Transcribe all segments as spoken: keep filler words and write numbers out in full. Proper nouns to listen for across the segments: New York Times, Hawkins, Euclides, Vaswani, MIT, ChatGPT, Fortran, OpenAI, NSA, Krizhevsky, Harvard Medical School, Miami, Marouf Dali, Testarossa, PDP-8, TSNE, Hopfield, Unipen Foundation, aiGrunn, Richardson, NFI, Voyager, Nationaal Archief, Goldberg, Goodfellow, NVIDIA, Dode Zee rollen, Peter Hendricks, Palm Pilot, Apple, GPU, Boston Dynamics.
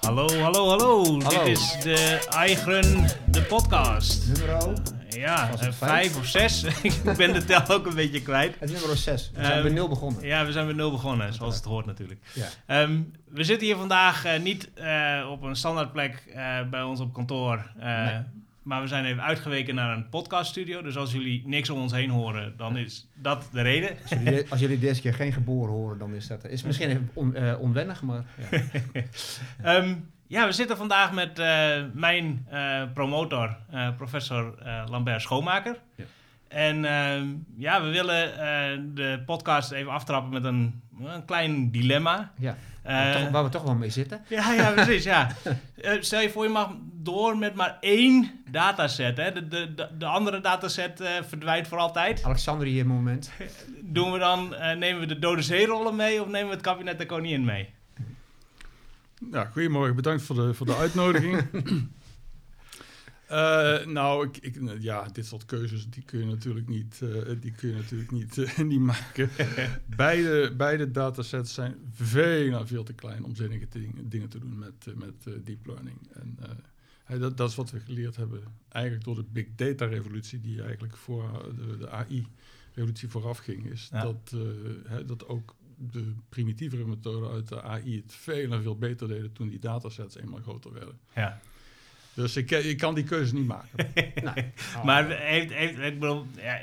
Hallo, hallo, hallo, hallo. Dit is de aiGrunn, de podcast. Nummer? Uh, ja, uh, vijf of zes. Ik ben de tel ook een beetje kwijt. Het nummer is zes. We zijn um, bij nul begonnen. Ja, we zijn bij nul begonnen, zoals het hoort natuurlijk. Ja. Um, we zitten hier vandaag uh, niet uh, op een standaardplek uh, bij ons op kantoor. Uh, nee. Maar we zijn even uitgeweken naar een podcaststudio. Dus als jullie niks om ons heen horen, dan is dat de reden. Als jullie, als jullie deze keer geen geboren horen, dan is dat... is misschien even on, uh, onwennig, maar... Ja. um, ja, we zitten vandaag met uh, mijn uh, promotor, uh, professor uh, Lambert Schomaker. Ja. En uh, ja, we willen uh, de podcast even aftrappen met een, een klein dilemma. Ja, waar, uh, toch, waar we toch wel mee zitten. Ja, ja precies. ja. Uh, stel je voor, je mag door met maar één dataset. Hè? De, de, de andere dataset uh, verdwijnt voor altijd. Alexandrië moment. Doen we dan, uh, nemen we de Dode Zee rollen mee of nemen we het Kabinet de Koningin mee? Ja, goedemorgen, bedankt voor de, voor de uitnodiging. Uh, nou, ik, ik, ja, dit soort keuzes die kun je natuurlijk niet, uh, die kun je natuurlijk niet, uh, niet maken. beide, beide datasets zijn veel, veel te klein om zinnige ding, dingen te doen met, uh, met uh, deep learning. En, uh, dat, dat is wat we geleerd hebben eigenlijk door de big data revolutie die eigenlijk voor de, de A I revolutie vooraf ging. Is ja. dat, uh, hè, dat ook de primitievere methoden uit de A I het veel en veel beter deden toen die datasets eenmaal groter werden. Ja. Dus ik, ik kan die keuze niet maken. nee. oh. Maar heeft, heeft, ik bedoel, ja,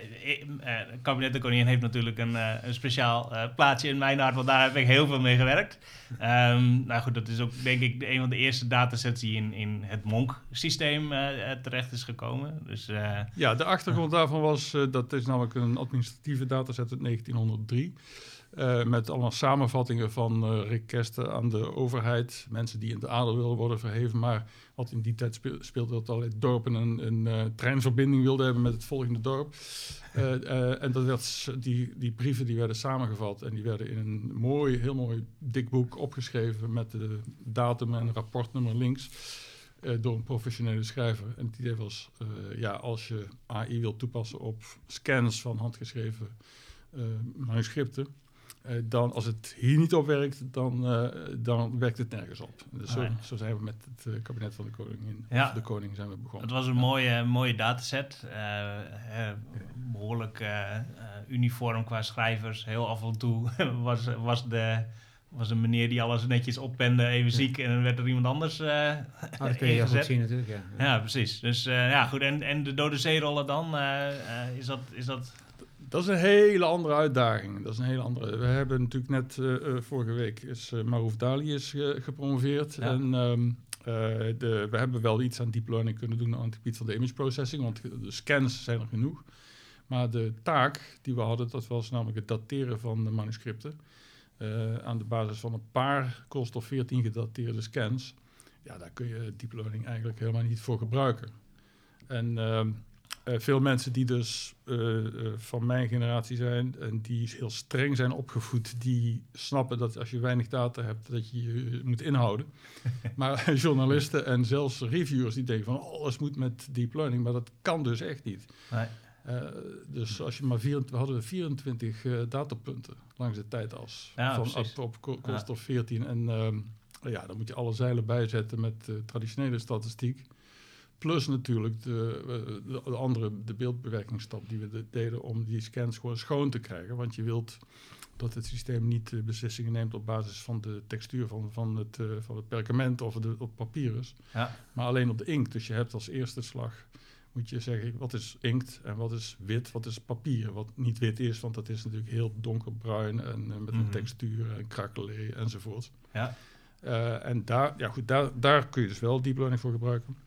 het Kabinet de Koningin heeft natuurlijk een, uh, een speciaal uh, plaatsje in mijn hart, want daar heb ik heel veel mee gewerkt. Um, nou goed, dat is ook denk ik een van de eerste datasets die in, in het Monk-systeem uh, terecht is gekomen. Dus, uh, ja, de achtergrond uh. daarvan was, uh, dat is namelijk een administratieve dataset uit negentienhonderddrie. Uh, met allemaal samenvattingen van uh, requesten aan de overheid. Mensen die in de adel wilden worden verheven. Maar wat in die tijd speelde, speelde dat allerlei dorpen een, een uh, treinverbinding wilden hebben met het volgende dorp. Uh, uh, en dat werd, die, die brieven die werden samengevat. En die werden in een mooi, heel mooi dik boek opgeschreven. Met de datum en rapportnummer links. Uh, door een professionele schrijver. En het idee was, uh, ja, als je A I wil toepassen op scans van handgeschreven uh, manuscripten. Uh, dan als het hier niet op werkt, dan, uh, dan werkt het nergens op. Dus zo, oh, ja. zo zijn we met het uh, Kabinet van de Koningin, ja. de koning zijn we begonnen. Het was een ja. mooie, mooie dataset. Uh, uh, behoorlijk uh, uh, uniform qua schrijvers. Heel af en toe was, was, de, was een meneer die alles netjes oppende, even ziek. Ja. En dan werd er iemand anders uh, oh, dat kun je heel goed zien natuurlijk, ja. Ja, precies. Dus uh, ja, goed. En, en de Dode Zee rollen dan, uh, uh, is dat... Is dat Dat is een hele andere uitdaging. Dat is een hele andere. We hebben natuurlijk net uh, vorige week is uh, Marouf Dali is uh, gepromoveerd. Ja. En um, uh, de, we hebben wel iets aan deep learning kunnen doen aan het gebied van de image processing, want de scans zijn er genoeg. Maar de taak die we hadden, dat was namelijk het dateren van de manuscripten. Uh, aan de basis van een paar koolstof veertien gedateerde scans. Ja, daar kun je deep learning eigenlijk helemaal niet voor gebruiken. En... Um, Uh, veel mensen die dus uh, uh, van mijn generatie zijn en die heel streng zijn opgevoed, die snappen dat als je weinig data hebt, dat je je moet inhouden. Maar journalisten en zelfs reviewers die denken van alles moet met deep learning, maar dat kan dus echt niet. Nee. Uh, dus als je maar vier, we hadden vierentwintig uh, datapunten langs de tijdas ja, van op, op ko- koolstof ja. veertien en um, ja, dan moet je alle zeilen bijzetten met uh, traditionele statistiek. Plus natuurlijk de, de andere de beeldbewerkingsstap die we de, deden om die scans gewoon schoon te krijgen. Want je wilt dat het systeem niet beslissingen neemt op basis van de textuur van, van, het, van het perkament of de, op papyrus. Ja. Maar alleen op de inkt. Dus je hebt als eerste slag, moet je zeggen, wat is inkt en wat is wit, wat is papier. Wat niet wit is, want dat is natuurlijk heel donkerbruin en uh, met mm-hmm. een textuur en krakelé enzovoort. Ja. Uh, en daar, ja goed, daar, daar kun je dus wel deep learning voor gebruiken.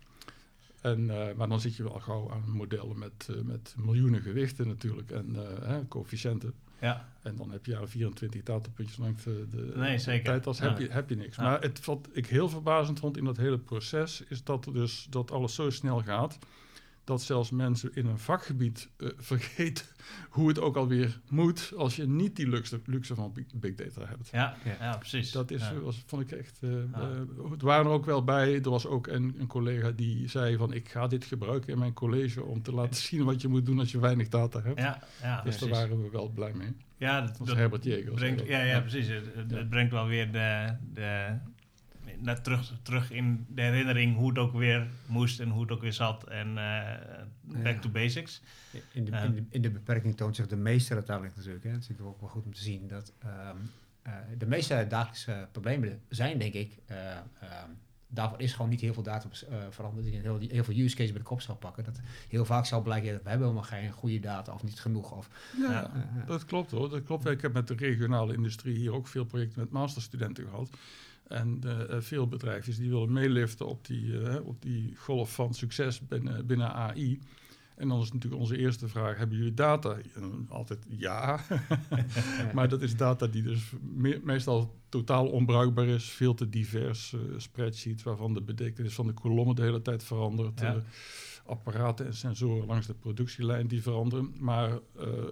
En, uh, maar dan zit je wel gauw aan modellen met, uh, met miljoenen gewichten natuurlijk en uh, hè, coëfficiënten. Ja. En dan heb je ja, vierentwintig datapuntjes langs de, de, nee, de tijd als heb, ja. je, heb je niks. Ja. Maar het, wat ik heel verbazend vond in dat hele proces is dat, dus, dat alles zo snel gaat dat zelfs mensen in een vakgebied uh, vergeten hoe het ook alweer moet als je niet die luxe, luxe van big data hebt. Ja, ja, ja precies. Dat is, ja. was, vond ik echt... Uh, ja. uh, het waren er ook wel bij. Er was ook een, een collega die zei van ik ga dit gebruiken in mijn college om te laten zien wat je moet doen als je weinig data hebt. Ja, ja, dus daar waren we wel blij mee. Ja, dat, dat Herbert Jegers. Brengt, ja, ja, precies. Het, het ja. brengt wel weer de... de Naar terug, terug in de herinnering hoe het ook weer moest en hoe het ook weer zat. En uh, back ja. to basics. In de, uh, in, de, in de beperking toont zich de meester uiteindelijk natuurlijk. Hè. Het is natuurlijk ook wel goed om te zien dat um, uh, de meeste dagelijkse problemen zijn, denk ik. Uh, um, daarvoor is gewoon niet heel veel data uh, veranderd. Je heel, heel veel use cases bij de kop zou pakken. Dat heel vaak zal blijken dat we hebben helemaal geen goede data of niet genoeg. Of, ja, ja. Uh, dat klopt hoor. Dat klopt. Ik heb met de regionale industrie hier ook veel projecten met masterstudenten gehad. En uh, veel bedrijfjes die willen meeliften op die, uh, op die golf van succes binnen, binnen A I. En dan is natuurlijk onze eerste vraag, hebben jullie data? En altijd ja. Maar dat is data die dus me- meestal totaal onbruikbaar is. Veel te divers. Uh, spreadsheets waarvan de betekenis van de kolommen de hele tijd verandert. Ja. Uh, apparaten en sensoren langs de productielijn die veranderen. Maar uh,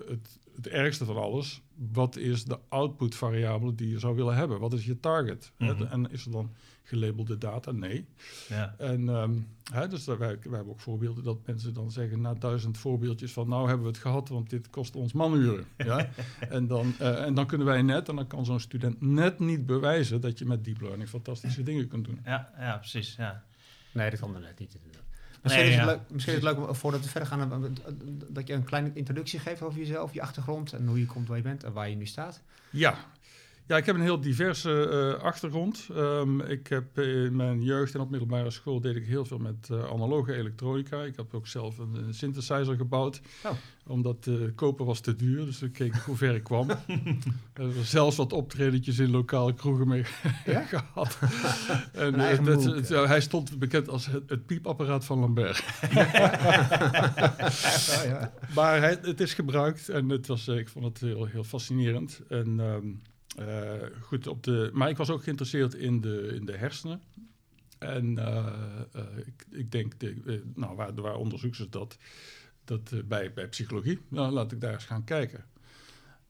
het, het ergste van alles, wat is de output variabele die je zou willen hebben? Wat is je target? Mm-hmm. En is er dan gelabelde data? Nee. Ja. En um, hè, dus wij, wij hebben ook voorbeelden dat mensen dan zeggen na duizend voorbeeldjes van nou hebben we het gehad, want dit kost ons manuren. Ja? en, dan, uh, en dan kunnen wij net, en dan kan zo'n student net niet bewijzen dat je met deep learning fantastische dingen kunt doen. Ja, ja precies. Ja. Nee, dat kan er net niet. Misschien, nee, is het ja. leuk, misschien is het leuk om voordat we verder gaan, dat je een kleine introductie geeft over jezelf, je achtergrond en hoe je komt waar je bent en waar je nu staat. Ja, ja ik heb een heel diverse uh, achtergrond. Um, ik heb in mijn jeugd en op middelbare school deed ik heel veel met uh, analoge elektronica. Ik heb ook zelf een, een synthesizer gebouwd, oh. omdat uh, kopen was te duur, dus we keken hoe ver ik kwam. Er was zelfs wat optredentjes in lokale kroegen mee ja? gehad. En, uh, dat, het, uh, hij stond bekend als het, het piepapparaat van Lambert. oh, ja. Maar hij, het is gebruikt en het was, uh, ik vond het heel, heel fascinerend. En, um, Uh, goed, op de, maar ik was ook geïnteresseerd in de, in de hersenen. En uh, uh, ik, ik denk, de, uh, nou, waar, waar onderzoeken ze dat? Dat uh, bij, bij psychologie. Nou, laat ik daar eens gaan kijken.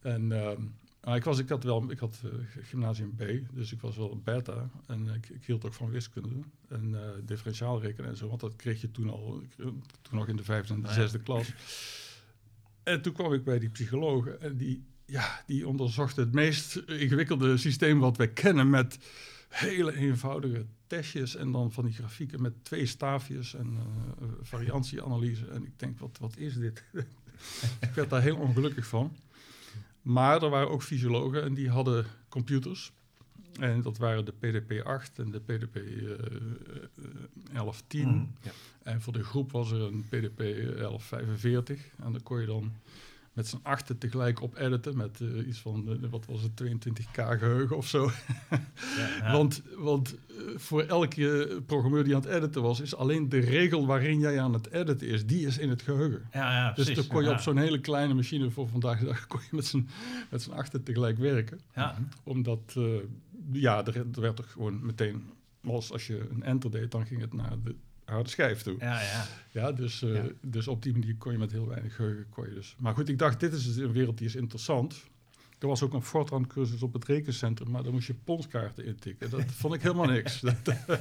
En uh, nou, ik, was, ik had wel, ik had uh, gymnasium B, dus ik was wel een beta. En ik, ik hield ook van wiskunde en uh, differentiaalrekenen en zo. Want dat kreeg je toen al, toen nog in de vijfde en de zesde klas. En toen kwam ik bij die psychologen en die... Ja, die onderzocht het meest ingewikkelde systeem wat wij kennen met hele eenvoudige testjes en dan van die grafieken met twee staafjes en uh, variantieanalyse. En ik denk, wat, wat is dit? Ik werd daar heel ongelukkig van. Maar er waren ook fysiologen en die hadden computers. En dat waren de P D P acht en de P D P elf tien. Mm, ja. En voor de groep was er een P D P elf vijfenveertig. En dan kon je dan... met z'n achten tegelijk op editen, met uh, iets van, uh, wat was het, tweeëntwintig k geheugen of zo. ja, ja. Want, want uh, voor elke programmeur die aan het editen was, is alleen de regel waarin jij aan het editen is, die is in het geheugen. Ja, ja, precies. Dus dan kon je ja. op zo'n hele kleine machine voor vandaag de dag, kon je met z'n, met z'n achten tegelijk werken. Ja. Omdat, uh, ja, er, er werd toch gewoon meteen, als, als je een enter deed, dan ging het naar de... harde schijf toe. Ja, ja. Ja, dus, uh, ja. dus op die manier kon je met heel weinig geheugen. Kon je dus. Maar goed, ik dacht, dit is een wereld die is interessant. Er was ook een Fortran-cursus op het rekencentrum, maar daar moest je pondkaarten intikken. Dat vond ik helemaal niks. Dat, uh,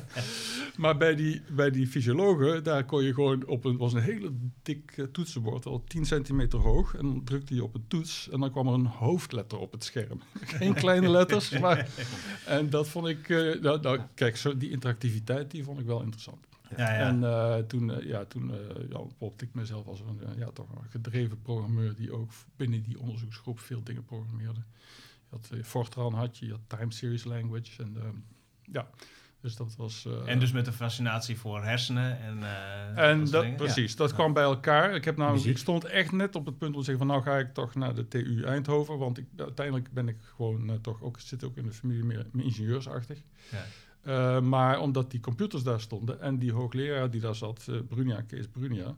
maar bij die, bij die fysiologen, daar kon je gewoon op een... was een hele dik uh, toetsenbord, al tien centimeter hoog. En dan drukte je op een toets en dan kwam er een hoofdletter op het scherm. Geen kleine letters, maar... En dat vond ik... Uh, nou, nou, kijk, zo, die interactiviteit, die vond ik wel interessant. Ja, ja. En uh, toen, uh, ja, toen uh, ja, popte ik mezelf als een, uh, ja, toch een gedreven programmeur die ook binnen die onderzoeksgroep veel dingen programmeerde. Je had uh, Fortran, had je, je had Time Series Language. En, uh, ja, dus dat was, uh, en dus met de fascinatie voor hersenen. En, uh, en dat dat, precies, ja. dat ja. kwam bij elkaar. Ik, heb nou, ik stond echt net op het punt om te zeggen van nou ga ik toch naar de T U Eindhoven. Want ik, uiteindelijk ben ik gewoon uh, toch ook, zit ook in de familie meer, meer ingenieursachtig. Ja. Uh, maar omdat die computers daar stonden en die hoogleraar die daar zat, uh, Brunia, Kees Brunia,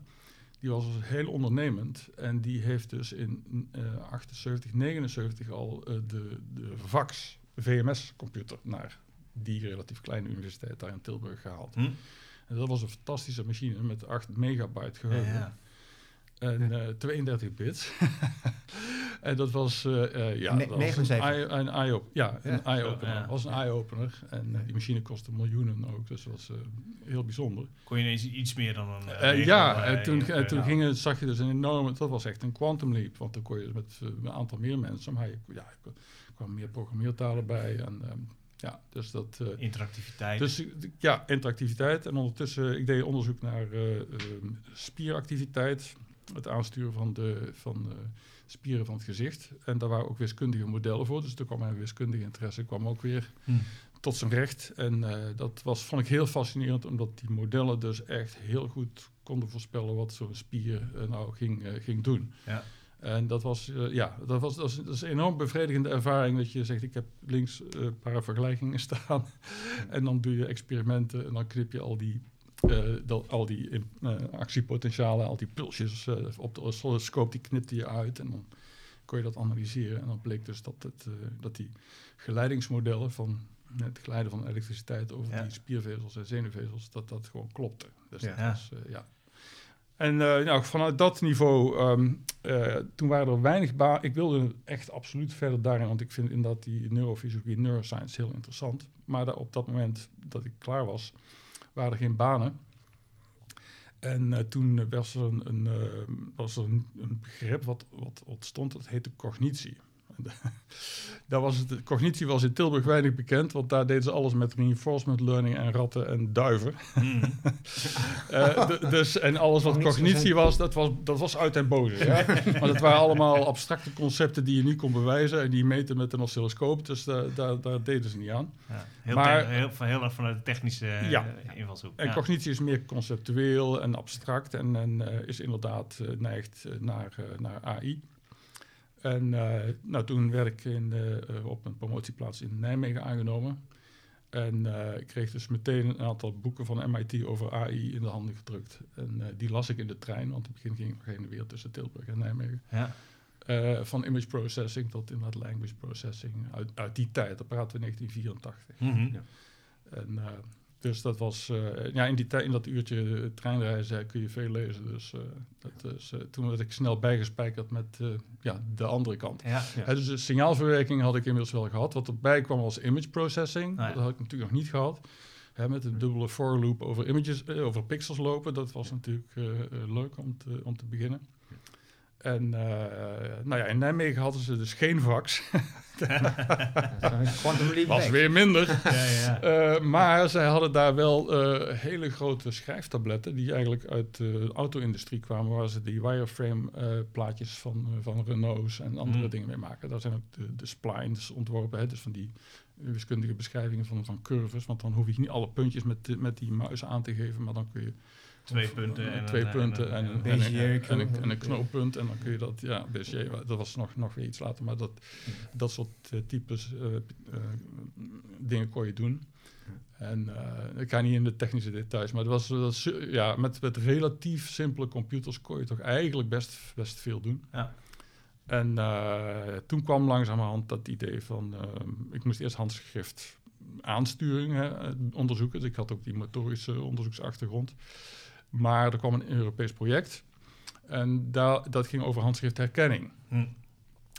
die was heel ondernemend en die heeft dus in uh, achtenzeventig, negenenzeventig al uh, de, de V A X V M S computer naar die relatief kleine universiteit daar in Tilburg gehaald. Hm? En dat was een fantastische machine met acht megabyte geheugen. Ja, ja. En ja. uh, tweeëndertig bits. En dat was uh, uh, ja, dat was een eye-opener. Ja, een ja. eye-opener. Ja. was een eye-opener. En uh, die machine kostte miljoenen ook, dus dat was uh, heel bijzonder. Kon je ineens iets meer dan een... Uh, uh, ja, en toen, uh, toen ging het, zag je dus een enorme... Dat was echt een quantum leap, want dan kon je met uh, een aantal meer mensen... Maar je, ja, er kwamen meer programmeertalen bij en... Um, Ja, dus dat... Uh, interactiviteit. Dus, ja, interactiviteit. En ondertussen, ik deed onderzoek naar uh, uh, spieractiviteit. Het aansturen van de van, uh, spieren van het gezicht. En daar waren ook wiskundige modellen voor. Dus toen kwam mijn wiskundige interesse kwam ook weer hmm. tot zijn recht. En uh, dat was, vond ik heel fascinerend, omdat die modellen dus echt heel goed konden voorspellen wat zo'n spier uh, nou ging, uh, ging doen. Ja. En dat was, uh, ja, dat was, dat was, dat is een enorm bevredigende ervaring, dat je zegt, ik heb links uh, een paar vergelijkingen staan. En dan doe je experimenten en dan knip je al die, uh, dat, al die uh, actiepotentialen, al die pulsjes uh, op de oscilloscoop, die knipte je uit. En dan kon je dat analyseren. En dan bleek dus dat, het, uh, dat die geleidingsmodellen van het geleiden van elektriciteit over ja. die spiervezels en zenuwvezels, dat dat gewoon klopte. Dus ja. dat was, uh, ja. En uh, nou, vanuit dat niveau, um, uh, toen waren er weinig banen. Ik wilde echt absoluut verder daarin, want ik vind inderdaad die neurofysiologie, neuroscience heel interessant. Maar da- op dat moment dat ik klaar was, waren er geen banen. En uh, toen was er een, een, uh, was er een, een begrip wat, wat ontstond, dat heette cognitie. Daar was het, cognitie was in Tilburg weinig bekend, want daar deden ze alles met reinforcement learning en ratten en duiven. Mm. uh, d- dus, en alles wat cognitie was, dat was, dat was uit en boze. Ja? Maar dat waren allemaal abstracte concepten die je niet kon bewijzen en die meten met een oscilloscoop, dus da- da- daar deden ze niet aan. Ja, heel, maar, ten, heel, heel erg vanuit de technische uh, ja, invalshoek. En ja. cognitie is meer conceptueel en abstract en, en uh, is inderdaad uh, neigt naar, uh, naar A I. En uh, nou, toen werd ik in de, uh, op een promotieplaats in Nijmegen aangenomen. En uh, ik kreeg dus meteen een aantal boeken van M I T over A I in de handen gedrukt. En uh, die las ik in de trein, want in het begin ging ik nog heen en weer tussen Tilburg en Nijmegen. Ja. Uh, van image processing tot inderdaad language processing. Uit, uit die tijd, daar praten we negentien vierentachtig. Mm-hmm. Ja. En, uh, dus dat was, uh, ja, in, die tij- in dat uurtje treinreizen kun je veel lezen. Dus, uh, dat is, uh, toen werd ik snel bijgespijkerd met uh, ja, de andere kant. Ja, ja. He, dus de signaalverwerking had ik inmiddels wel gehad. Wat erbij kwam was image processing. Ah, ja. Dat had ik natuurlijk nog niet gehad. He, met een dubbele for loop over, images, uh, over pixels lopen. Dat was ja. natuurlijk uh, uh, leuk om te, om te beginnen. En uh, nou ja, in Nijmegen hadden ze dus geen fax. Dat was weer minder. ja, ja. Uh, maar ja. zij hadden daar wel uh, hele grote schrijftabletten... die eigenlijk uit de uh, auto-industrie kwamen... waar ze die wireframe-plaatjes uh, van, uh, van Renaults en andere mm. dingen mee maken. Daar zijn ook de, de splines ontworpen, hè, dus van die wiskundige beschrijvingen van, van curves. Want dan hoef je niet alle puntjes met, met die muis aan te geven, maar dan kun je... Twee punten en, twee en, punten en, en, en, en, en, en een knooppunt. En dan kun je dat, ja, Bézier, dat was nog, nog weer iets later. Maar dat, dat soort uh, types uh, uh, dingen kon je doen. En uh, ik ga niet in de technische details, maar het was, dat was, ja, met, met relatief simpele computers kon je toch eigenlijk best, best veel doen. Ja. En uh, toen kwam langzamerhand dat idee van, uh, ik moest eerst handschrift aansturing hè, onderzoeken. Dus ik had ook die motorische onderzoeksachtergrond. Maar er kwam een Europees project en da- dat ging over handschriftherkenning. Hmm.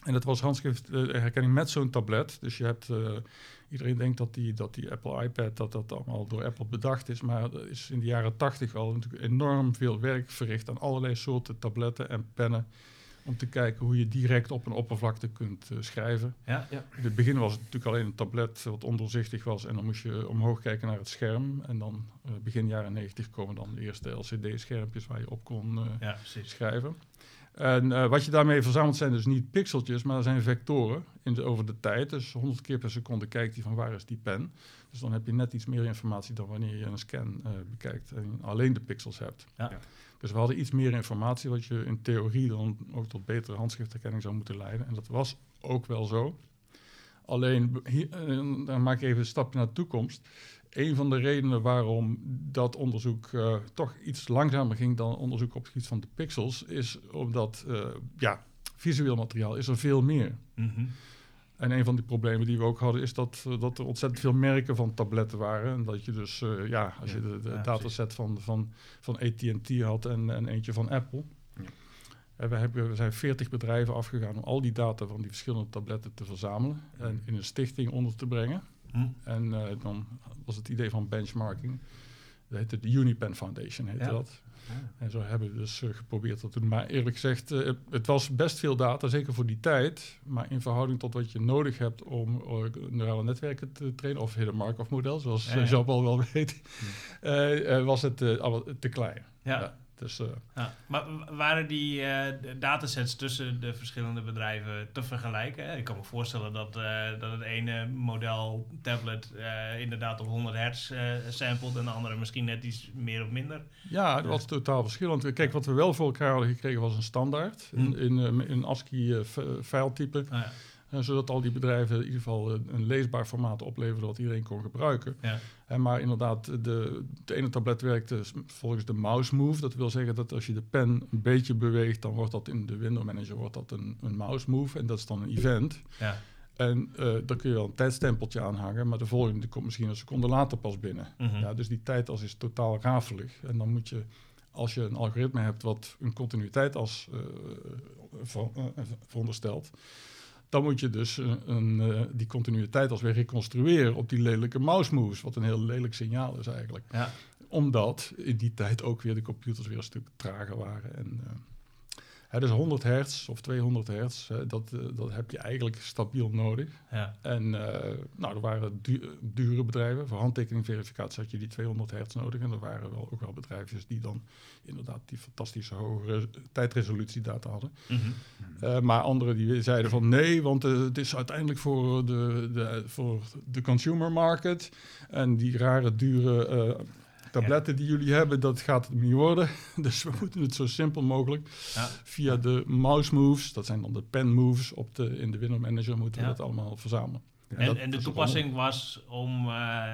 En dat was handschriftherkenning met zo'n tablet. Dus je hebt, uh, iedereen denkt dat die, dat die Apple iPad, dat dat allemaal door Apple bedacht is. Maar er is in de jaren tachtig al natuurlijk enorm veel werk verricht aan allerlei soorten tabletten en pennen. Om te kijken hoe je direct op een oppervlakte kunt uh, schrijven. Ja, ja. In het begin was het natuurlijk alleen een tablet wat ondoorzichtig was. En dan moest je omhoog kijken naar het scherm. En dan uh, begin jaren negentig komen dan de eerste L C D-schermpjes waar je op kon uh, ja, schrijven. En uh, wat je daarmee verzamelt zijn dus niet pixeltjes, maar zijn vectoren in de, over de tijd. Dus honderd keer per seconde kijkt hij van waar is die pen. Dus dan heb je net iets meer informatie dan wanneer je een scan uh, bekijkt en alleen de pixels hebt. Ja. Ja. Dus we hadden iets meer informatie wat je in theorie dan ook tot betere handschriftherkenning zou moeten leiden. En dat was ook wel zo. Alleen, hier, uh, dan maak ik even een stapje naar de toekomst. Een van de redenen waarom dat onderzoek uh, toch iets langzamer ging dan onderzoek op het gebied van de pixels, is omdat uh, ja, visueel materiaal is er veel meer. Mm-hmm. En een van die problemen die we ook hadden is dat, dat er ontzettend veel merken van tabletten waren. En dat je dus, uh, ja, als je de, de ja, dataset van, van, van A T en T had en, en eentje van Apple. Ja. En we, hebben, we zijn veertig bedrijven afgegaan om al die data van die verschillende tabletten te verzamelen. Ja. En in een stichting onder te brengen. Ja. En uh, dan was het idee van benchmarking. Dat heette de Unipen Foundation, heette ja. dat. Ja. En zo hebben we dus uh, geprobeerd dat te doen. Maar eerlijk gezegd, uh, het was best veel data, zeker voor die tijd. Maar in verhouding tot wat je nodig hebt om uh, neurale netwerken te trainen... of hele Markov-model, zoals ja, ja. Jean-Paul wel weet, ja. uh, uh, was het uh, te klein. Ja. Ja, dus, uh, ja. Maar waren die uh, datasets tussen de verschillende bedrijven te vergelijken? Hè? Ik kan me voorstellen dat, uh, dat het ene model tablet uh, inderdaad op honderd hertz uh, sampled... en de andere misschien net iets meer of minder. Ja, het was totaal verschillend. Kijk, wat we wel voor elkaar hadden gekregen was een standaard... in, in, in ASCII-filetype... Uh, ah, ja. Uh, zodat al die bedrijven in ieder geval een, een leesbaar formaat opleverden... wat iedereen kon gebruiken. Ja. Uh, maar inderdaad, de, de ene tablet werkte volgens de mouse move. Dat wil zeggen dat als je de pen een beetje beweegt... dan wordt dat in de window manager wordt dat een, een mouse move. En dat is dan een event. Ja. En uh, daar kun je wel een tijdstempeltje aan hangen... maar de volgende komt misschien een seconde later pas binnen. Mm-hmm. Ja, dus die tijdas is totaal rafelig. En dan moet je, als je een algoritme hebt... wat een continuïteit als uh, ver, uh, veronderstelt... dan moet je dus een, een, uh, die continuïteit als weer reconstrueren op die lelijke mouse moves, wat een heel lelijk signaal is eigenlijk. Ja. Omdat in die tijd ook weer de computers weer een stuk trager waren. En, uh, hè, dus honderd hertz of tweehonderd hertz, hè, dat, uh, dat heb je eigenlijk stabiel nodig. Ja. En uh, nou, er waren du- dure bedrijven. Voor handtekeningverificatie had je die tweehonderd hertz nodig. En er waren wel, ook wel bedrijfjes die dan inderdaad die fantastische hoge tijdresolutiedata hadden. Mm-hmm. Uh, maar anderen die zeiden van nee, want uh, het is uiteindelijk voor de, de, voor de consumer market. En die rare dure... Uh, tabletten die jullie hebben, dat gaat het niet worden. Dus we moeten het zo simpel mogelijk. Ja. Via de mouse moves, dat zijn dan de pen moves, op de, in de window manager moeten we ja. dat allemaal verzamelen. Ja. En, en, en de toepassing was om, uh,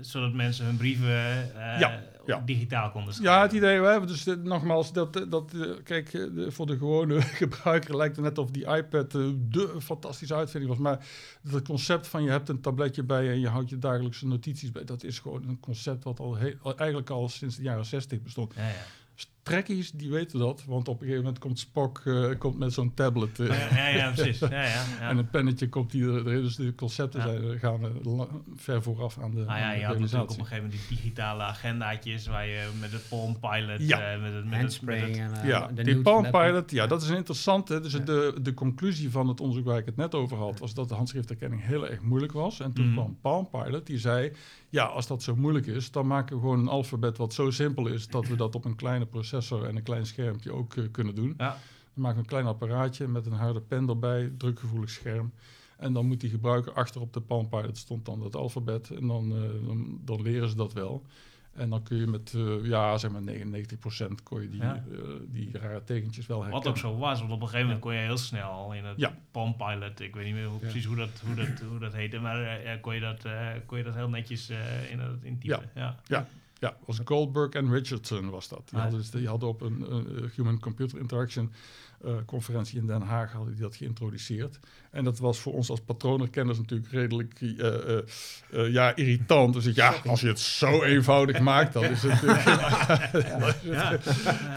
zodat mensen hun brieven uh, ja. Ja. digitaal konden schrijven. Ja, het idee, we hebben dus uh, nogmaals, dat, dat uh, kijk, uh, voor de gewone gebruiker lijkt het net of die iPad uh, de fantastische uitvinding was. Maar het concept van je hebt een tabletje bij je en je houdt je dagelijkse notities bij, dat is gewoon een concept wat al he- eigenlijk al sinds de jaren zestig bestond. Ja, ja. Trekkies, die weten dat, want op een gegeven moment komt Spock uh, komt met zo'n tablet. Uh. Ja, ja, ja, precies. Ja, ja, ja. En een pennetje komt die erin, dus de concepten ja. zijn, gaan uh, la- ver vooraf aan de ah, ja, aan de je had natuurlijk op een gegeven moment die digitale agendaatjes, waar je met de Palm Pilot... Ja, uh, met het, met handspring het, met het, en... Uh, ja, de die Palm Pilot, ja, dat is een interessante. Dus ja. de, de conclusie van het onderzoek waar ik het net over had, was dat de handschrifterkenning heel erg moeilijk was. En toen mm. kwam Palm Pilot, die zei, ja, als dat zo moeilijk is, dan maken we gewoon een alfabet wat zo simpel is, dat we dat op een kleine procent en een klein schermpje ook uh, kunnen doen. Ja. Dan maak ik een klein apparaatje met een harde pen erbij, drukgevoelig scherm. En dan moet die gebruiker achter op de Palm Pilot stond dan dat alfabet. En dan, uh, dan, dan leren ze dat wel. En dan kun je met, uh, ja, zeg maar negenennegentig procent kon je die, ja. uh, die rare tekentjes wel herkennen. Wat ook zo was, want op een gegeven moment kon je heel snel in het ja. Palm Pilot, ik weet niet meer hoe, ja. precies hoe dat, hoe dat, hoe dat heette, maar uh, kon, je dat, uh, kon je dat heel netjes uh, in dat intypen. Ja. Ja. Ja. Ja, was Goldberg en Richardson was dat. Die hadden, dus, die hadden op een uh, human-computer interaction uh, conferentie in Den Haag hadden die dat geïntroduceerd. En dat was voor ons als patroonherkenners natuurlijk redelijk uh, uh, uh, ja, irritant. Dus ik, ja, als je het zo eenvoudig maakt, dan is het, uh, ja. Ja. Dat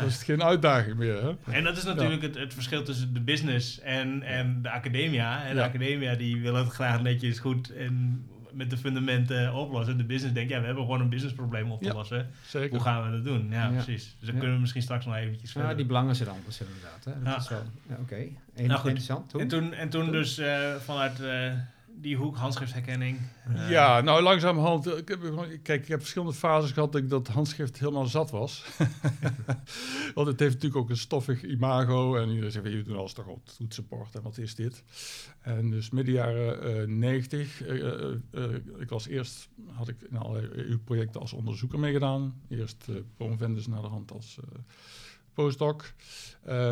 is het geen uitdaging meer. Hè? En dat is natuurlijk ja. het, het verschil tussen de business en, en de academia. En de ja. academia die wil het graag netjes goed en met de fundamenten oplossen. De business denkt, ja, we hebben gewoon een businessprobleem op te ja, lossen. Zeker. Hoe gaan we dat doen? Ja, ja. precies. Dus dan ja. kunnen we misschien straks nog eventjes verder. Ja, die belangen zijn anders inderdaad. Hè? Dat ja. is wel, ja, oké. Okay. Nou, interessant. Toen? En toen, en toen, toen. dus uh, vanuit Uh, die hoek, handschriftherkenning. Uh. Ja, nou langzamerhand. Ik heb, kijk, ik heb verschillende fases gehad dat ik dat handschrift helemaal zat was. Want het heeft natuurlijk ook een stoffig imago. En iedereen zegt, jullie doen alles toch op toetsenbord. En wat is dit? En dus midden jaren uh, negentig. Uh, uh, uh, ik was eerst, had ik in allerlei E U-projecten als onderzoeker meegedaan. Eerst uh, promovendus naar de hand als Uh, postdoc, uh,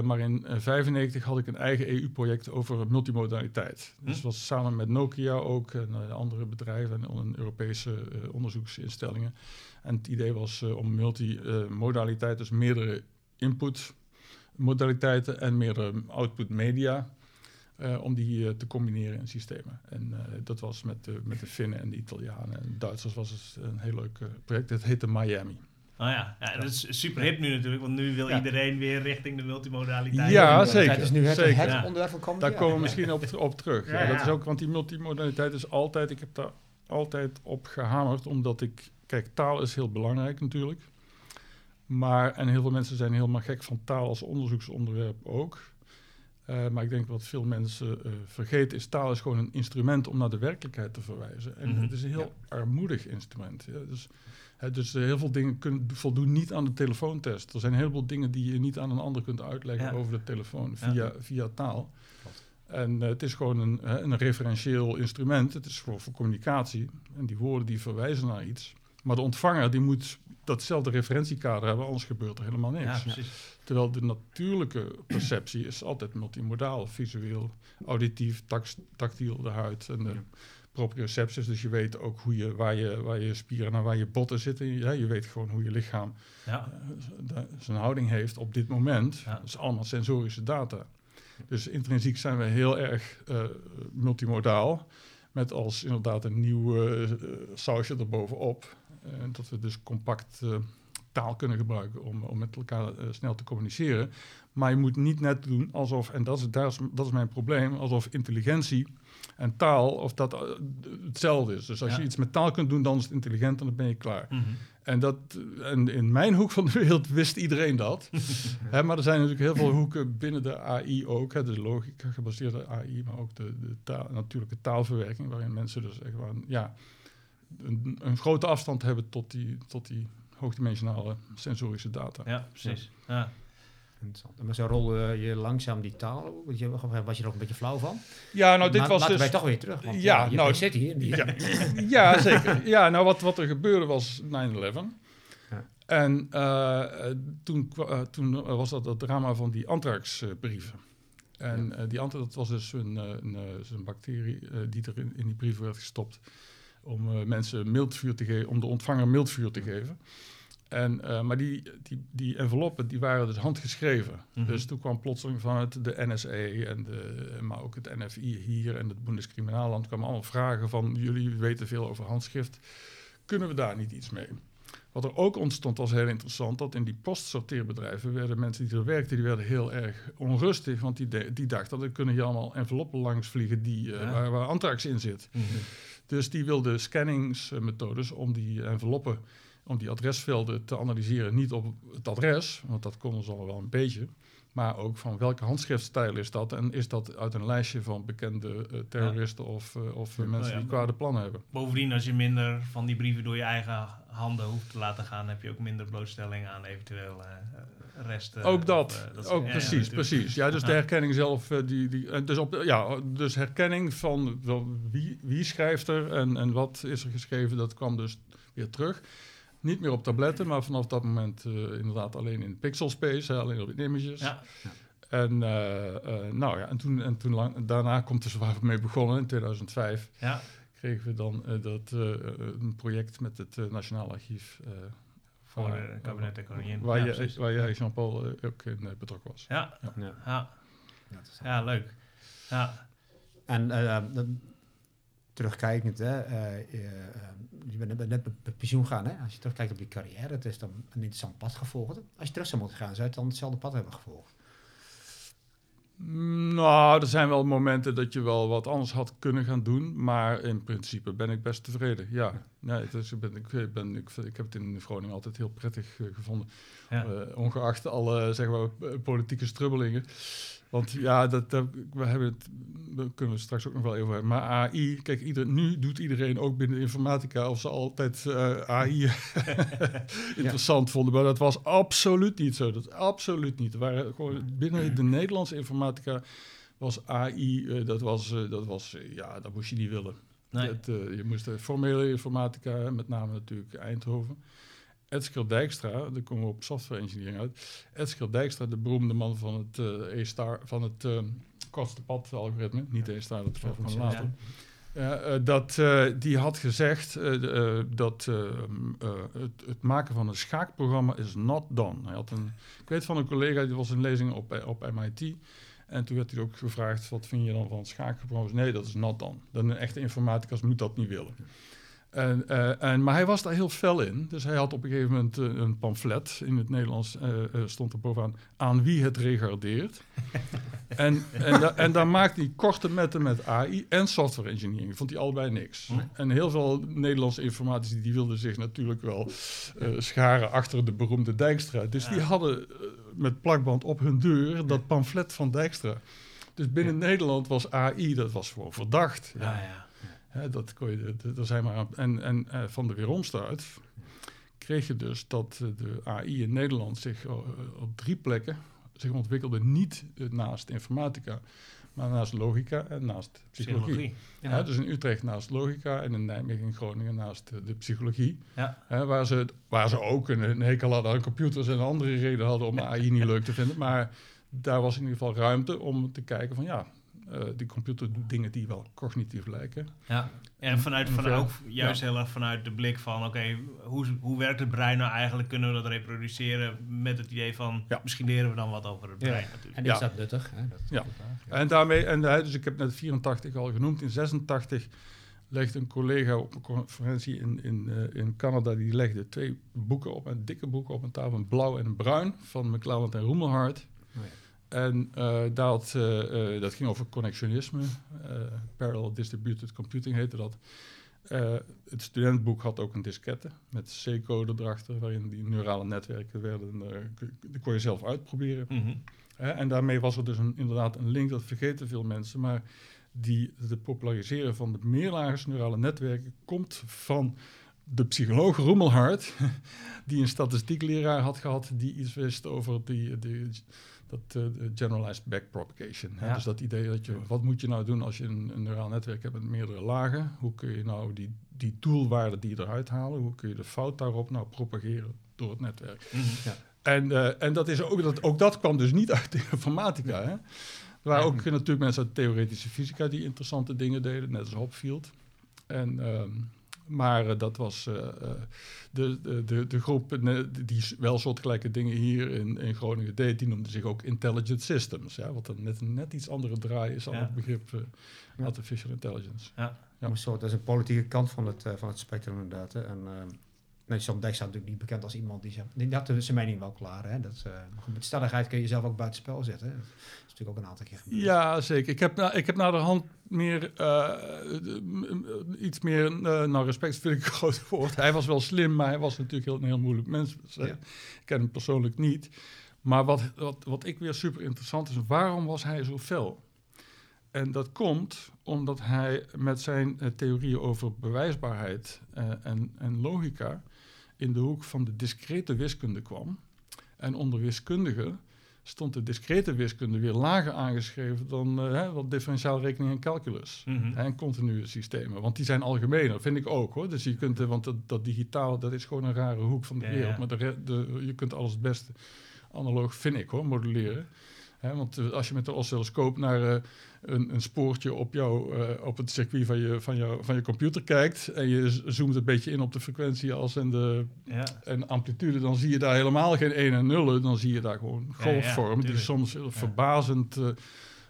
maar in negentien vijfennegentig had ik een eigen E U-project over multimodaliteit. Dus dat was samen met Nokia ook en uh, andere bedrijven en Europese uh, onderzoeksinstellingen. En het idee was uh, om multimodaliteit, uh, dus meerdere inputmodaliteiten en meerdere outputmedia Uh, om die uh, te combineren in systemen. En uh, dat was met, uh, met de Finnen en de Italianen en de Duitsers was het een heel leuk uh, project. Het heette Miami. Oh ja, ja, dat is super hip nu natuurlijk, want nu wil ja. iedereen weer richting de multimodaliteit. Ja, zeker. Dat is nu het, zeker. het ja. onderwerp van komen. Daar komen we misschien op, op terug. Ja, ja. Dat is ook, want die multimodaliteit is altijd, ik heb daar altijd op gehamerd, omdat ik, kijk, taal is heel belangrijk natuurlijk. Maar, en heel veel mensen zijn helemaal gek van taal als onderzoeksonderwerp ook. Uh, maar ik denk wat veel mensen uh, vergeten is, taal is gewoon een instrument om naar de werkelijkheid te verwijzen. En mm-hmm. het is een heel ja. armoedig instrument. Ja. Dus, hè, dus heel veel dingen kun, voldoen niet aan de telefoontest. Er zijn heel veel dingen die je niet aan een ander kunt uitleggen ja. over de telefoon via, ja. via taal. Klopt. En uh, het is gewoon een, hè, een referentieel instrument. Het is gewoon voor communicatie. En die woorden die verwijzen naar iets. Maar de ontvanger die moet datzelfde referentiekader hebben, anders gebeurt er helemaal niks. Ja, precies. Terwijl de natuurlijke perceptie is altijd multimodaal, visueel, auditief, tax, tactiel, de huid en de ja. propriocepties. Dus je weet ook hoe je, waar, je, waar je spieren en waar je botten zitten. Ja, je weet gewoon hoe je lichaam ja. uh, zijn houding heeft op dit moment. Ja. Dat is allemaal sensorische data. Dus intrinsiek zijn we heel erg uh, multimodaal, met als inderdaad een nieuw uh, sausje erbovenop. En dat we dus compact uh, taal kunnen gebruiken om, om met elkaar uh, snel te communiceren. Maar je moet niet net doen alsof, en dat is, dat is, dat is mijn probleem, alsof intelligentie en taal of dat uh, hetzelfde is. Dus als ja. je iets met taal kunt doen, dan is het intelligent en dan ben je klaar. Mm-hmm. En, dat, en in mijn hoek van de wereld wist iedereen dat. He, maar er zijn natuurlijk heel veel hoeken binnen de A I ook. Hè, de logica gebaseerde A I, maar ook de, de taal, natuurlijke taalverwerking, waarin mensen dus echt waar, ja... Een, een grote afstand hebben tot die, tot die hoogdimensionale sensorische data. Ja, precies. Ja. Ja. Interessant. Maar zo rolde je langzaam die taal. Was je er ook een beetje flauw van? Ja, nou dit maar, was laten dus... wij toch weer terug, want ja, je nou, zit hier. Die... Ja, ja, zeker. Ja, nou wat, wat er gebeurde was nine eleven. Ja. En uh, toen, uh, toen was dat het drama van die anthraxbrieven. Uh, en ja. uh, die anthrax, dat was dus een, een, een bacterie uh, die er in, in die brieven werd gestopt. Om uh, mensen mildvuur te geven, om de ontvanger mildvuur te geven. En, uh, maar die, die, die enveloppen die waren dus handgeschreven. Mm-hmm. Dus toen kwam plotseling vanuit de N S A, en de, maar ook het N F I hier en het Bundeskriminalamt kwamen allemaal vragen van jullie weten veel over handschrift. Kunnen we daar niet iets mee? Wat er ook ontstond was heel interessant, dat in die postsorteerbedrijven werden mensen die er werkten, die werden heel erg onrustig, want die, de, die dachten, er kunnen hier allemaal enveloppen langs vliegen die, uh, ja. waar, waar anthrax in zit. Mm-hmm. Dus die wilde scanningsmethodes om die enveloppen, om die adresvelden te analyseren. Niet op het adres, want dat konden ze al wel een beetje. Maar ook van welke handschriftstijl is dat? En is dat uit een lijstje van bekende uh, terroristen ja. of, uh, of mensen nou ja, die kwade plannen hebben? Bovendien, als je minder van die brieven door je eigen handen hoeft te laten gaan, heb je ook minder blootstelling aan eventueel uh, resten. Ook dat, of, uh, dat ook ja, precies, ja, precies. Ja, dus ja. de herkenning zelf, uh, die, die, dus, op, ja, dus herkenning van wel, wie, wie schrijft er en, en wat is er geschreven, dat kwam dus weer terug. Niet meer op tabletten, maar vanaf dat moment uh, inderdaad alleen in pixelspace, hè, alleen op images. Ja. Ja. En, uh, uh, nou ja, en, toen, en toen lang, daarna komt dus waar we mee begonnen, in tweeduizend vijf, ja. kregen we dan uh, dat, uh, een project met het uh, Nationaal Archief. Uh, Voor uh, de Kabinet de Koningin. Waar, ja, waar jij, Jean-Paul, uh, ook in uh, betrokken was. Ja, ja. ja. ja. ja leuk. Ja. En... Uh, um, terugkijkend, hè, uh, uh, je bent net met pensioen gegaan. Hè? Als je terugkijkt op die carrière, het is dan een interessant pad gevolgd. Als je terug zou moeten gaan, zou je het dan hetzelfde pad hebben gevolgd? Nou, er zijn wel momenten dat je wel wat anders had kunnen gaan doen. Maar in principe ben ik best tevreden, ja. Nee, het is, ben, ik, ben, ik, ik heb het in Groningen altijd heel prettig uh, gevonden. Ja. Uh, ongeacht alle zeg maar, politieke strubbelingen. Want ja, dat, dat, we hebben het, daar kunnen we straks ook nog wel even over hebben. Maar A I, kijk, ieder, nu doet iedereen ook binnen de informatica of ze altijd uh, A I interessant ja. vonden. Maar dat was absoluut niet zo. Dat absoluut niet. Waren gewoon, binnen de Nederlandse informatica was A I, uh, dat was, uh, dat was uh, ja, dat moest je niet willen. Nee. Dat, uh, je moest de formele informatica, met name natuurlijk Eindhoven. Edsger Dijkstra, daar komen we op software engineering uit. Edsger Dijkstra, de beroemde man van het uh, E-star, van het uh, kortste pad algoritme, niet E-star, dat was van later. Ja. Uh, uh, dat, uh, die had gezegd uh, uh, dat uh, uh, het, het maken van een schaakprogramma is not done. Hij had een, ik weet van een collega, die was een lezing op, op M I T. En toen werd hij ook gevraagd, wat vind je dan van schaakprogramma's? Nee, dat is nat dan. Dan een echte informaticus moet dat niet willen. En, uh, en, maar hij was daar heel fel in. Dus hij had op een gegeven moment uh, een pamflet in het Nederlands, uh, uh, stond er bovenaan, aan wie het regardeert. en, en, da, en daar maakte hij korte metten met A I en software engineering. Vond hij allebei niks. Hm? En heel veel Nederlandse informatici die wilden zich natuurlijk wel uh, scharen achter de beroemde Dijkstra. Dus ja. die hadden uh, met plakband op hun deur dat pamflet van Dijkstra. Dus binnen ja. Nederland was A I, dat was gewoon verdacht. Ja, ja. ja. He, dat kon je, dat zijn maar aan, en, en uh, van de weeromstuit kreeg je dus dat uh, de A I in Nederland zich uh, op drie plekken zich ontwikkelde. Niet uh, naast informatica, maar naast logica en naast psychologie. psychologie ja. He, dus in Utrecht naast logica en in Nijmegen en Groningen naast uh, de psychologie. Ja. He, waar, ze, waar ze ook een, een hekel hadden aan computers en andere reden hadden om A I niet leuk te vinden. Maar daar was in ieder geval ruimte om te kijken van ja... Uh, die computer doet dingen die wel cognitief lijken. Ja, en vanuit, van ook juist ja. heel erg vanuit de blik van... oké, okay, hoe, hoe werkt het brein nou eigenlijk? Kunnen we dat reproduceren met het idee van... Ja. misschien leren we dan wat over het brein ja. natuurlijk. En is ja. dat nuttig? Hè? Dat is ja. ja, en daarmee... En, dus ik heb net vierentachtig al genoemd. In zesentachtig legde een collega op een conferentie in, in, uh, in Canada... die legde twee boeken op, een dikke boeken op een tafel... een blauw en een bruin, van McClelland en Rumelhart... Oh ja. En uh, dat, uh, uh, dat ging over connectionisme. Uh, Parallel Distributed Computing heette dat. Uh, het studentboek had ook een diskette met C-code erachter... waarin die neurale netwerken werden. Uh, die kon je zelf uitproberen. Mm-hmm. Uh, en daarmee was er dus een, inderdaad een link, dat vergeten veel mensen... maar die, de populariseren van de meerlagers neurale netwerken komt van... de psycholoog Rumelhart, die een statistiekleraar had gehad... die iets wist over die, die, dat uh, generalized backpropagation. Ja. Dus dat idee dat je... wat moet je nou doen als je een, een neuraal netwerk hebt met meerdere lagen? Hoe kun je nou die, die doelwaarden die je eruit halen... hoe kun je de fout daarop nou propageren door het netwerk? Mm-hmm. Ja. En, uh, en dat is ook, dat, ook dat kwam dus niet uit de informatica. Hè? Er waren ook natuurlijk mensen uit theoretische fysica... die interessante dingen deden, net als Hopfield. En... Um, Maar uh, dat was uh, de, de, de groep die wel soortgelijke dingen hier in, in Groningen deed. Die noemde zich ook intelligent systems. Ja, wat een net, net iets andere draai is dan ja. het begrip uh, ja. artificial intelligence. Ja. Ja. Zo, dat is een politieke kant van het, uh, van het spectrum inderdaad. Hè. En, uh, nee, Sam Dijk staat natuurlijk niet bekend als iemand die... die had zijn mening wel klaar. Hè? Dat, uh, met stelligheid kun je jezelf ook buitenspel zetten. Hè? Dat is natuurlijk ook een aantal keer gebeurd. Ja, zeker. Ik heb, na, ik heb naderhand meer... Uh, iets meer... Uh, nou, respect vind ik een groot woord. Hij was wel slim, maar hij was natuurlijk heel, een heel moeilijk mens. Dus, uh, ja. Ik ken hem persoonlijk niet. Maar wat, wat, wat ik weer super interessant is... waarom was hij zo fel? En dat komt omdat hij met zijn uh, theorieën over bewijsbaarheid uh, en, en logica... in de hoek van de discrete wiskunde kwam. En onder wiskundigen stond de discrete wiskunde weer lager aangeschreven... dan uh, hè, wat differentiaal rekening en calculus. Mm-hmm. En continue systemen, want die zijn algemener, vind ik ook. Hoor. Dus je kunt, uh, want dat, dat digitaal, dat is gewoon een rare hoek van de ja, wereld. Ja. Maar de re- de, je kunt alles het beste analoog, vind ik hoor, modelleren. He, want als je met de oscilloscoop naar uh, een, een spoortje op, jou, uh, op het circuit van je, van, jou, van je computer kijkt... en je zoomt een beetje in op de frequentieas en de ja. en amplitude... dan zie je daar helemaal geen één en nullen. Dan zie je daar gewoon golfvormen ja, ja, die soms ja. verbazend uh,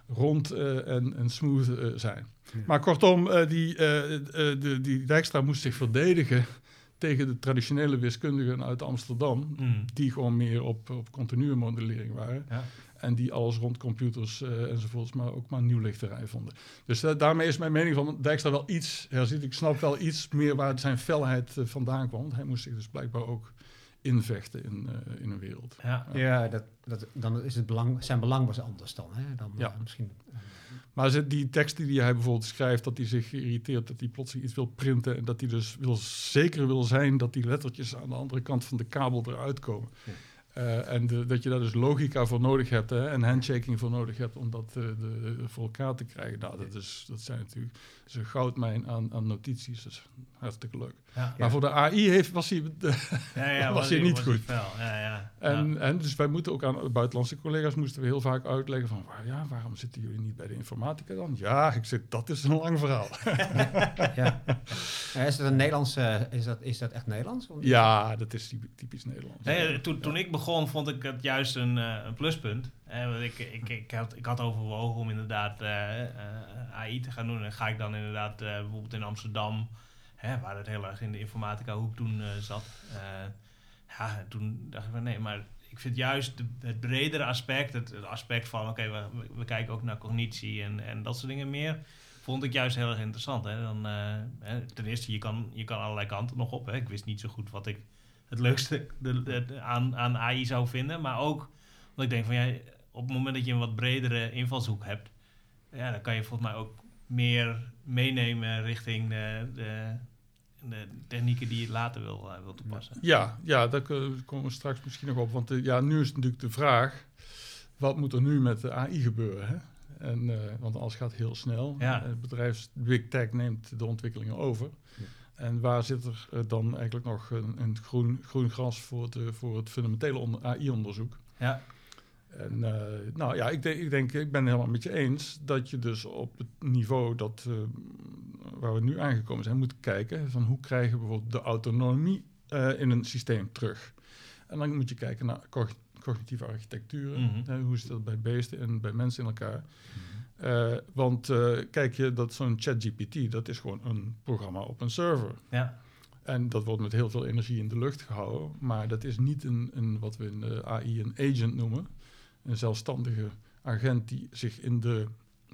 rond uh, en, en smooth uh, zijn. Ja. Maar kortom, uh, die, uh, de, die Dijkstra moest zich verdedigen... tegen de traditionele wiskundigen uit Amsterdam... Mm. die gewoon meer op, op continue modellering waren... Ja. En die alles rond computers uh, enzovoorts, maar ook maar nieuwlichterij vonden. Dus uh, daarmee is mijn mening van Dijkstra wel iets herziet. Ik snap wel iets meer waar zijn felheid uh, vandaan kwam. Hij moest zich dus blijkbaar ook invechten in, uh, in een wereld. Ja, uh, ja dat, dat, dan is het belang, zijn belang was anders dan. Hè? Dan ja. uh, misschien, uh, maar die teksten die hij bijvoorbeeld schrijft, dat hij zich irriteert, dat hij plotseling iets wil printen... en dat hij dus wil, zeker wil zijn dat die lettertjes aan de andere kant van de kabel eruit komen... Ja. Uh, en de, dat je daar dus logica voor nodig hebt hè, en handshaking voor nodig hebt om dat uh, de, voor elkaar te krijgen. Nou, dat, is, dat zijn natuurlijk dat is een goudmijn aan, aan notities. Dat is hartstikke leuk. Ja, maar ja. voor de A I heeft, was hij, de, ja, ja, was was hij niet was goed. Ja, ja. En, ja. en dus wij moeten ook aan buitenlandse collega's moesten we heel vaak uitleggen van waar, ja, waarom zitten jullie niet bij de informatica dan? Ja, ik zeg, dat is een lang verhaal. ja. Uh, is dat een Nederlandse? Is dat, is dat echt Nederlands? Ja, dat is typisch Nederlands. Nee, toen, toen ik begon vond ik het juist een, uh, een pluspunt. Eh, want ik, ik, ik, had, ik had overwogen om inderdaad uh, uh, A I te gaan doen. En ga ik dan inderdaad uh, bijvoorbeeld in Amsterdam, hè, waar het heel erg in de informatica hoek toen uh, zat. Uh, ja, toen dacht ik van nee, maar ik vind juist de, het bredere aspect, het, het aspect van oké, okay, we, we kijken ook naar cognitie en, en dat soort dingen meer, vond ik juist heel erg interessant. Hè? Dan, uh, ten eerste, je kan, je kan allerlei kanten nog op. Hè? Ik wist niet zo goed wat ik het leukste de, de, de, aan, aan A I zou vinden. Maar ook, want ik denk van ja, op het moment dat je een wat bredere invalshoek hebt, ja, dan kan je volgens mij ook meer meenemen richting de, de, de technieken die je later wil, uh, wil toepassen. Ja, ja, daar komen we straks misschien nog op. Want uh, ja, nu is natuurlijk de vraag, wat moet er nu met de A I gebeuren, hè? En, uh, want alles gaat heel snel. Ja. Het bedrijf Big Tech neemt de ontwikkelingen over. Ja. En waar zit er uh, dan eigenlijk nog een, een groen, groen gras voor het, uh, voor het fundamentele on- A I-onderzoek? Ja. En uh, nou ja, ik, de- ik denk, ik ben het helemaal met je eens dat je dus op het niveau dat, uh, waar we nu aangekomen zijn, moet kijken van hoe krijgen we bijvoorbeeld de autonomie uh, in een systeem terug. En dan moet je kijken naar cognitie. Cognitieve architecturen, mm-hmm. hè, hoe zit dat bij beesten en bij mensen in elkaar? Mm-hmm. Uh, want uh, kijk je, dat zo'n ChatGPT, dat is gewoon een programma op een server. Ja. En dat wordt met heel veel energie in de lucht gehouden, maar dat is niet een, een wat we in de A I een agent noemen. Een zelfstandige agent die zich in de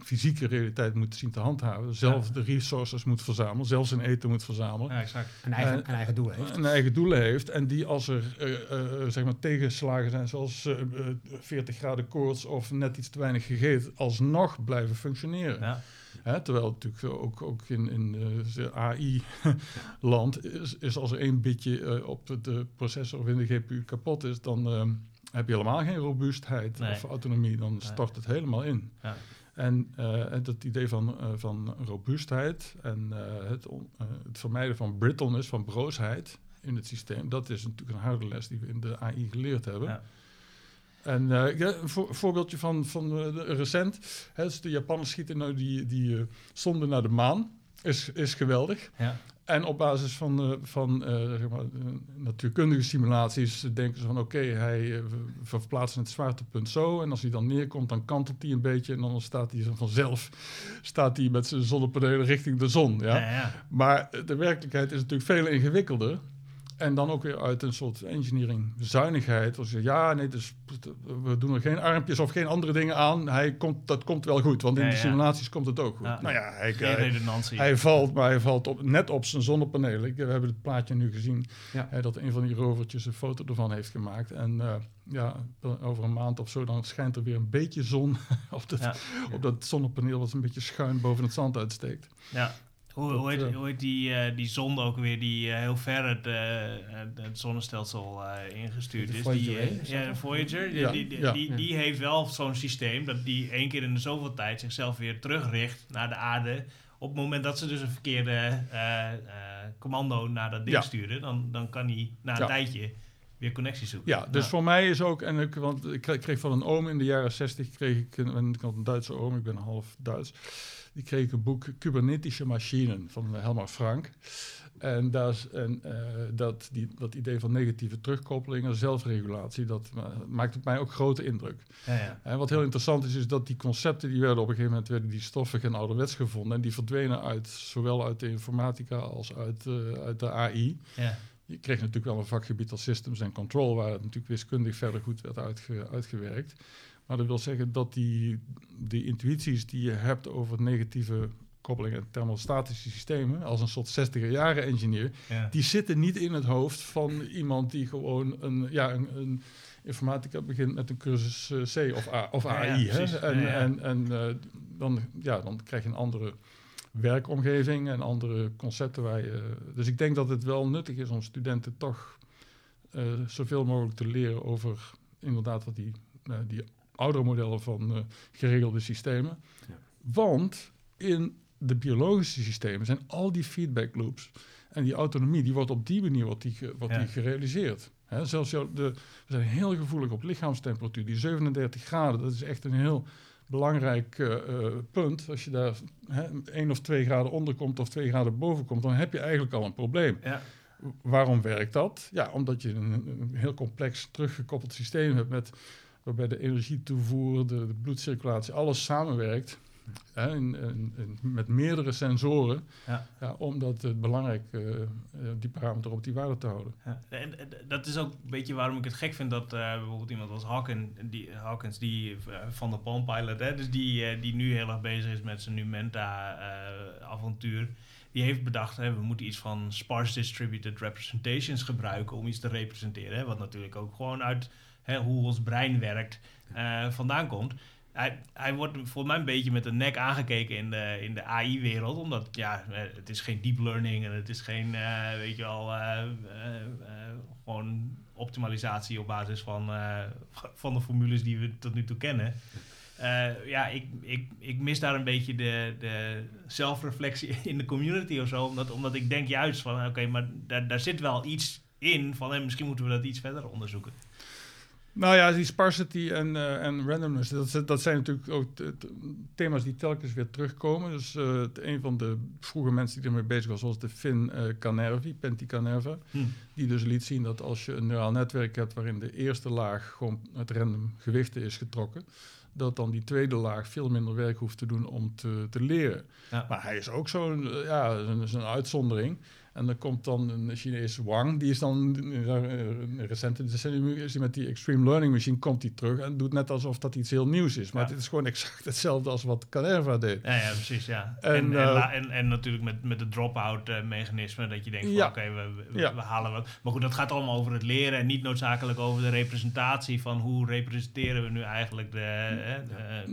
fysieke realiteit moet zien te handhaven. Zelf ja. de resources moet verzamelen. Zelf zijn eten moet verzamelen. Ja, exact. Een eigen, uh, een eigen doelen heeft. Een eigen doelen heeft. En die als er uh, uh, zeg maar tegenslagen zijn zoals uh, uh, veertig graden koorts of net iets te weinig gegeten, alsnog blijven functioneren. Ja. Hè, terwijl natuurlijk ook, ook in, in uh, A I-land is, is als er één bitje uh, op de processor of in de G P U kapot is, dan uh, heb je helemaal geen robuustheid nee. of autonomie. Dan stort nee. het helemaal in. Ja. En uh, dat idee van, uh, van robuustheid en uh, het, on, uh, het vermijden van brittleness, van broosheid in het systeem, dat is natuurlijk een harde les die we in de A I geleerd hebben. Ja. En uh, ja, een voor, voorbeeldje van, van uh, recent, hè, dus de Japanners schieten nou die, die uh, zonden naar de maan, is, is geweldig. Ja. En op basis van, uh, van uh, zeg maar, uh, natuurkundige simulaties denken ze van oké, okay, hij uh, verplaatsen het zwaartepunt zo. En als hij dan neerkomt, dan kantelt hij een beetje. En dan staat hij vanzelf staat hij met zijn zonnepanelen richting de zon. Ja? Ja, ja. Maar de werkelijkheid is natuurlijk veel ingewikkelder. En dan ook weer uit een soort engineering-zuinigheid. Als je ja, nee, dus we doen er geen armpjes of geen andere dingen aan. Hij komt, dat komt wel goed, want in ja, ja. de simulaties komt het ook goed. Ja. Nou ja, hij, hij, hij valt, maar hij valt op, net op zijn zonnepanelen. Ik, we hebben het plaatje nu gezien ja. hè, dat een van die rovertjes een foto ervan heeft gemaakt. En uh, ja, over een maand of zo, dan schijnt er weer een beetje zon op dat, ja. op dat zonnepaneel wat een beetje schuin boven het zand uitsteekt. Ja. Hoe, hoe, heet, hoe heet die, uh, die zonde ook weer die uh, heel ver het, uh, het zonnestelsel uh, ingestuurd de is? Voyager, die, uh, ja, de Voyager. Ja, die, die, ja, die, ja. die heeft wel zo'n systeem dat die één keer in de zoveel tijd zichzelf weer terugricht naar de aarde. Op het moment dat ze dus een verkeerde uh, uh, commando naar dat ding ja. sturen, dan, dan kan die na een ja. tijdje weer connecties zoeken. Ja, dus nou. voor mij is ook, en ik, want ik kreeg, kreeg van een oom in de jaren zestig, kreeg ik een, een Duitse oom, ik ben half Duits. Die kreeg een boek Kybernetische Maschinen van Helmar Frank. En, dat, en uh, dat, die, dat idee van negatieve terugkoppelingen, zelfregulatie, dat uh, maakt op mij ook grote indruk. Ja, ja. En wat heel interessant is, is dat die concepten, die werden op een gegeven moment werden die stoffig en ouderwets gevonden. En die verdwenen uit, zowel uit de informatica als uit, uh, uit de A I. Ja. Je kreeg natuurlijk wel een vakgebied als Systems and Control, waar het natuurlijk wiskundig verder goed werd uitge, uitgewerkt. Maar dat wil zeggen dat die, die intuïties die je hebt over negatieve koppelingen en thermostatische systemen, als een soort zestiger-jaren engineer, ja. die zitten niet in het hoofd van iemand die gewoon een, ja, een, een informatica begint met een cursus uh, C of, A, of A I. Ja, ja, hè? En, ja, ja. en, en uh, dan, ja, dan krijg je een andere werkomgeving en andere concepten waar je. Dus ik denk dat het wel nuttig is om studenten toch uh, zoveel mogelijk te leren over inderdaad wat die. Uh, die oudere modellen van uh, geregelde systemen. Ja. Want in de biologische systemen zijn al die feedback loops en die autonomie, die wordt op die manier wordt die, ge, wordt ja. die gerealiseerd. Hè, zelfs jou, de, we zijn heel gevoelig op lichaamstemperatuur. Die zevenendertig graden, dat is echt een heel belangrijk uh, punt. Als je daar één of twee graden onder komt of twee graden boven komt, dan heb je eigenlijk al een probleem. Ja. Waarom werkt dat? Ja, omdat je een, een heel complex teruggekoppeld systeem hebt met, waarbij de energietoevoer, de, de bloedcirculatie, alles samenwerkt. Hè, in, in, in, met meerdere sensoren, ja. Ja, omdat het belangrijk is uh, die parameter op die waarde te houden. Ja. En, en dat is ook een beetje waarom ik het gek vind dat uh, bijvoorbeeld iemand als Hawkins, die, Hawkins, die uh, van de Palm Pilot, hè, dus die, uh, die nu heel erg bezig is met zijn Numenta-avontuur, uh, die heeft bedacht, hè, we moeten iets van sparse distributed representations gebruiken om iets te representeren, hè, wat natuurlijk ook gewoon uit hè, hoe ons brein werkt uh, vandaan komt. Hij, hij wordt volgens mij een beetje met de nek aangekeken in de, in de A I-wereld. Omdat ja, het is geen deep learning en het is geen, uh, weet je wel, uh, uh, uh, gewoon optimalisatie op basis van, uh, van de formules die we tot nu toe kennen. Uh, ja, ik, ik, ik mis daar een beetje de, de zelfreflectie in de community of zo. Omdat, omdat ik denk juist van, oké, okay, maar daar, daar zit wel iets in van, hey, misschien moeten we dat iets verder onderzoeken. Nou ja, die sparsity en, uh, en randomness, dat, dat zijn natuurlijk ook t- t- thema's die telkens weer terugkomen. Dus uh, een van de vroege mensen die ermee bezig was, was de Finn uh, Kanervi, Pentti Kanerva. Hmm. Die dus liet zien dat als je een neuraal netwerk hebt waarin de eerste laag gewoon uit random gewichten is getrokken, dat dan die tweede laag veel minder werk hoeft te doen om te, te leren. Ja. Maar hij is ook zo'n ja, zo'n, zo'n uitzondering. En dan komt dan een Chinese Wang, die is dan in recente decennium met die Extreme Learning Machine komt die terug en doet net alsof dat iets heel nieuws is. Maar ja. Het is gewoon exact hetzelfde als wat Kanerva deed. Ja, ja precies, ja. En, en, uh, en, la, en, en natuurlijk met, met de drop-out uh, mechanisme, dat je denkt van ja. oké, okay, we, we, ja. we halen wat. Maar goed, dat gaat allemaal over het leren en niet noodzakelijk over de representatie van hoe representeren we nu eigenlijk de... Ja. de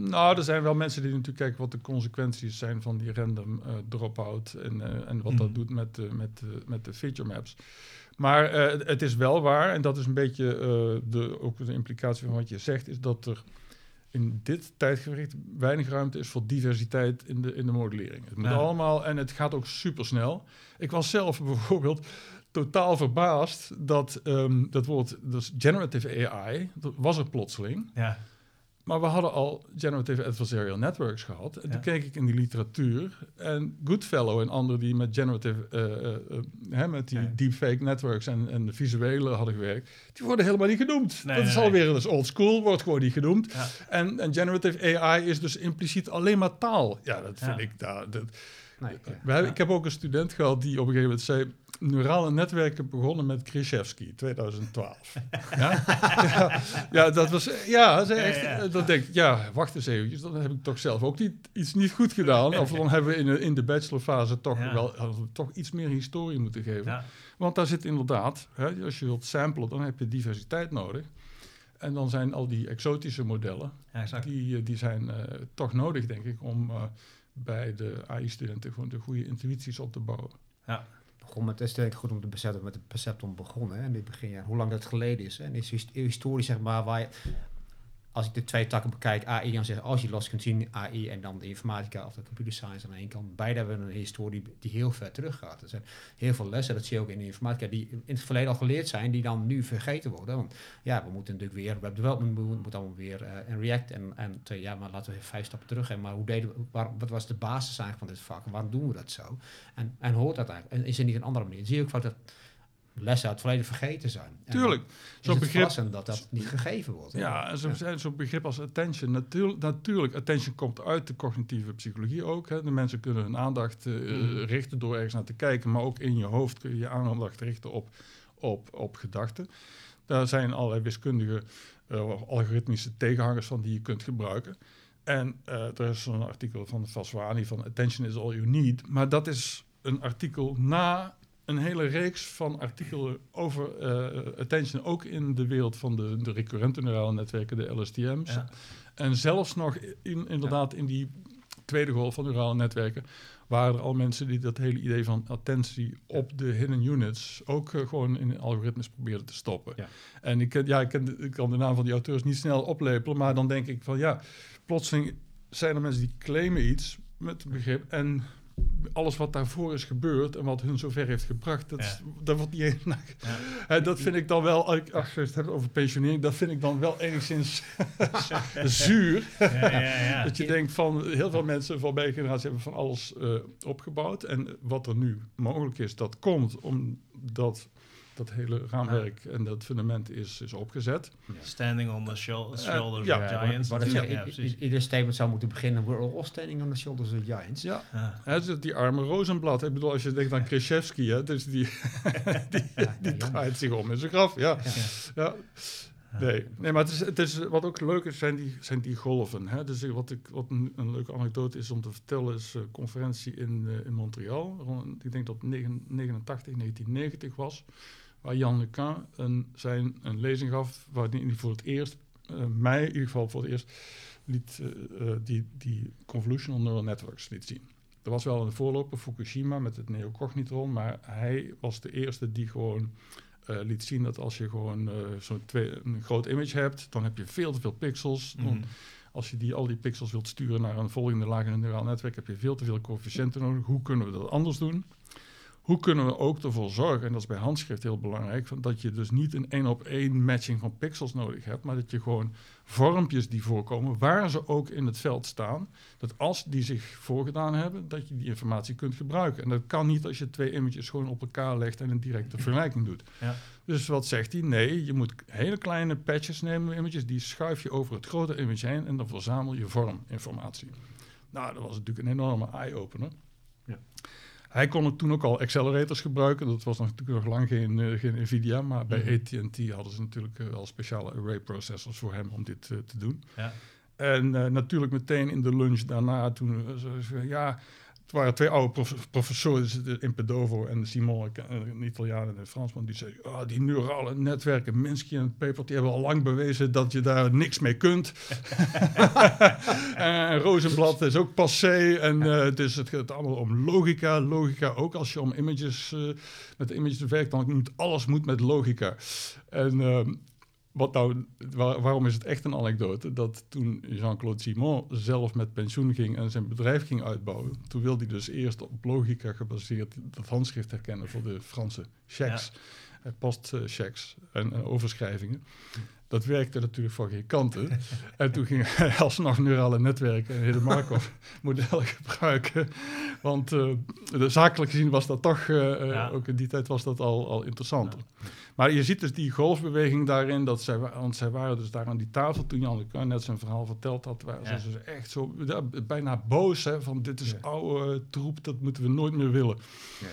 uh, nou, er zijn wel mensen die natuurlijk kijken wat de consequenties zijn van die random uh, drop-out en, uh, en wat hmm. dat doet met... Uh, met De, met de feature maps. Maar uh, het is wel waar, en dat is een beetje uh, de, ook de implicatie van wat je zegt, is dat er in dit tijdgericht weinig ruimte is voor diversiteit in de, in de modellering. Het moet ja. allemaal, en het gaat ook supersnel. Ik was zelf bijvoorbeeld totaal verbaasd dat um, dat woord, dus generative A I, dat was er plotseling. Ja. Maar we hadden al Generative Adversarial Networks gehad. En ja. toen keek ik in die literatuur. En Goodfellow en anderen die met Generative... Uh, uh, uh, hè, met die ja. deepfake networks en, en de visuele hadden gewerkt. Die worden helemaal niet genoemd. Nee, dat nee, is alweer nee. dus old school, wordt gewoon niet genoemd. Ja. En, en Generative A I is dus impliciet alleen maar taal. Ja, dat vind ja. ik... daar. Dat, nee, ik, ja. wij, ik heb ook een student gehad die op een gegeven moment zei... Neurale netwerken begonnen met Krizhevsky, tweeduizend twaalf. ja? Ja, ja, dat was... Ja, ze echt, ja, ja. dat denk ik, ja, wacht eens eventjes. Dan heb ik toch zelf ook niet, iets niet goed gedaan. Of dan hebben we in, in de bachelorfase toch ja. wel toch iets meer historie moeten geven. Ja. Want daar zit inderdaad... Hè, als je wilt samplen, dan heb je diversiteit nodig. En dan zijn al die exotische modellen... Ja, die, die zijn uh, toch nodig, denk ik, om uh, bij de A I-studenten gewoon de goede intuïties op te bouwen. Ja. Met, het is denk ik goed om te beseffen met het Perceptron begonnen. Hè, in dit beginjaar, hoe lang dat geleden is. Hè, en is historisch, zeg maar, waar je, als ik de twee takken bekijk, A I dan zeg, als je los kunt zien, A I en dan de informatica of de computer science aan de ene kant. Beide hebben een historie die heel ver teruggaat. Er zijn heel veel lessen, dat zie je ook in de informatica, die in het verleden al geleerd zijn, die dan nu vergeten worden. Want ja, we moeten natuurlijk weer web development doen, we moeten allemaal weer uh, en React en, en twee, ja, maar laten we vijf stappen terug. En maar hoe deden we, waar, wat was de basis eigenlijk van dit vak en waarom doen we dat zo? En, en hoort dat eigenlijk? En is er niet een andere manier? Dan zie je ook vaak dat lessen uit het verleden vergeten zijn. En tuurlijk. Zo'n begrip dat dat niet gegeven wordt. Ja, zo'n ja. zo begrip als attention. Natuur, natuurlijk, attention komt uit de cognitieve psychologie ook. Hè. De mensen kunnen hun aandacht uh, mm. richten door ergens naar te kijken, maar ook in je hoofd kun je je aandacht richten op, op, op gedachten. Daar zijn allerlei wiskundige uh, algoritmische tegenhangers van die je kunt gebruiken. En uh, er is een artikel van Vaswani van Attention is all you need. Maar dat is een artikel na... een hele reeks van artikelen over uh, attention, ook in de wereld van de, de recurrente neurale netwerken, de L S T M's. Ja. En zelfs nog in, inderdaad in die tweede golf van neurale netwerken waren er al mensen die dat hele idee van attentie op de hidden units ook uh, gewoon in algoritmes probeerden te stoppen. Ja. En ik, ja, ik, ken, ik kan de naam van die auteurs niet snel oplepelen, maar dan denk ik van ja, plotseling zijn er mensen die claimen iets met het begrip en alles wat daarvoor is gebeurd en wat hun zover heeft gebracht, dat, ja. is, dat wordt niet even... Ja. Hè, dat vind ik dan wel, als je het hebt over pensionering, dat vind ik dan wel enigszins zuur. Ja, ja, ja. Dat je denkt van, heel veel mensen van mijn generatie hebben van alles uh, opgebouwd. En wat er nu mogelijk is, dat komt omdat... dat hele raamwerk en dat fundament is, is opgezet. Ja. Standing on the shou- shoulders uh, ja, of giants. Maar, maar ja, ja, i- i- ieder statement zou moeten beginnen... we're all standing on the shoulders of giants. Ja, ja. ja dus die arme Rosenblatt. Ik bedoel, als je denkt aan Krizhevsky... Hè, dus die, die, ja, die draait zich om in zijn graf. Ja. Ja. Ja. Nee. nee, maar het is, het is, wat ook leuk is, zijn die, zijn die golven. Hè. Dus wat, ik, wat een, een leuke anekdote is om te vertellen... is een conferentie in, uh, in Montreal. Rond, ik denk dat het negentien negentig was... waar Yann LeCun een, zijn een lezing gaf, waar hij voor het eerst, uh, mij in ieder geval voor het eerst, liet uh, uh, die, die convolutional neural networks liet zien. Er was wel een voorloper, Fukushima, met het neocognitron, maar hij was de eerste die gewoon uh, liet zien dat als je gewoon uh, zo'n twee, een groot image hebt, dan heb je veel te veel pixels. Mm-hmm. Als je die, al die pixels wilt sturen naar een volgende laag in een neuraal netwerk, heb je veel te veel coëfficiënten nodig. Hoe kunnen we dat anders doen? Hoe kunnen we ook ervoor zorgen, en dat is bij handschrift heel belangrijk, dat je dus niet een één-op-één matching van pixels nodig hebt, maar dat je gewoon vormpjes die voorkomen, waar ze ook in het veld staan, dat als die zich voorgedaan hebben, dat je die informatie kunt gebruiken. En dat kan niet als je twee images gewoon op elkaar legt en een directe vergelijking doet. Ja. Dus wat zegt hij? Nee, je moet hele kleine patches nemen, images, die schuif je over het grote image heen en dan verzamel je vorminformatie. Nou, dat was natuurlijk een enorme eye-opener. Ja. Hij kon het toen ook al accelerators gebruiken. Dat was natuurlijk nog lang geen, uh, geen NVIDIA. Maar bij A T en T hadden ze natuurlijk uh, al speciale array processors voor hem om dit uh, te doen. Ja. En uh, natuurlijk meteen in de lunch daarna toen... Uh, ja, het waren twee oude prof- professoren in Padovo en Simon, een Italiaan en een Fransman. Die zeiden, oh, die neurale netwerken, Minsky en Paper, die hebben al lang bewezen dat je daar niks mee kunt. En Rosenblatt is ook passé. En uh, dus het gaat allemaal om logica. Logica ook, als je om images, uh, met images werkt, dan moet alles moet met logica. En... Uh, Wat nou, waar, waarom is het echt een anekdote? Dat toen Jean-Claude Simon zelf met pensioen ging en zijn bedrijf ging uitbouwen, toen wilde hij dus eerst op logica gebaseerd dat handschrift herkennen voor de Franse chèques, ja. postchèques en, en overschrijvingen. Dat werkte natuurlijk voor geen kanten. En toen ging hij alsnog neurale netwerken en hele Markov-modellen gebruiken. Want uh, de, zakelijk gezien was dat toch, uh, ja. ook in die tijd was dat al, al interessanter. Ja. Maar je ziet dus die golfbeweging daarin, dat zij, want zij waren dus daar aan die tafel toen Yann LeCun net zijn verhaal verteld had, waren ja. ze dus echt zo ja, bijna boos, hè, van dit is ja. oude troep, dat moeten we nooit meer willen. Ja.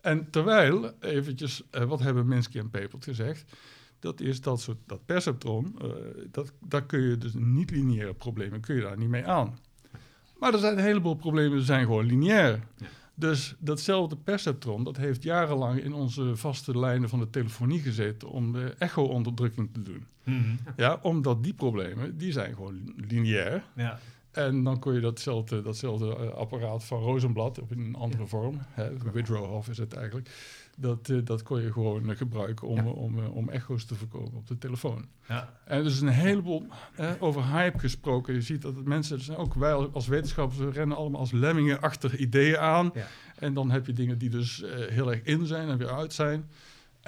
En terwijl, eventjes, uh, wat hebben Minsky en Pepelt gezegd? Dat is dat soort, dat perceptron, uh, dat, daar kun je dus niet-lineaire problemen, kun je daar niet mee aan. Maar er zijn een heleboel problemen, die zijn gewoon lineair. Ja. Dus datzelfde perceptron, dat heeft jarenlang in onze vaste lijnen van de telefonie gezeten om de echo-onderdrukking te doen. Mm-hmm. Ja, omdat die problemen, die zijn gewoon lineair. Ja. En dan kon je datzelfde, datzelfde apparaat van Rosenblatt op een andere ja. vorm, Withdrawal is het eigenlijk, dat, uh, dat kon je gewoon uh, gebruiken om, ja. om, uh, om echo's te voorkomen op de telefoon. Ja. En dus een heleboel uh, over hype gesproken. Je ziet dat het mensen, dus ook wij als wetenschappers, rennen allemaal als lemmingen achter ideeën aan. Ja. En dan heb je dingen die dus uh, heel erg in zijn en weer uit zijn.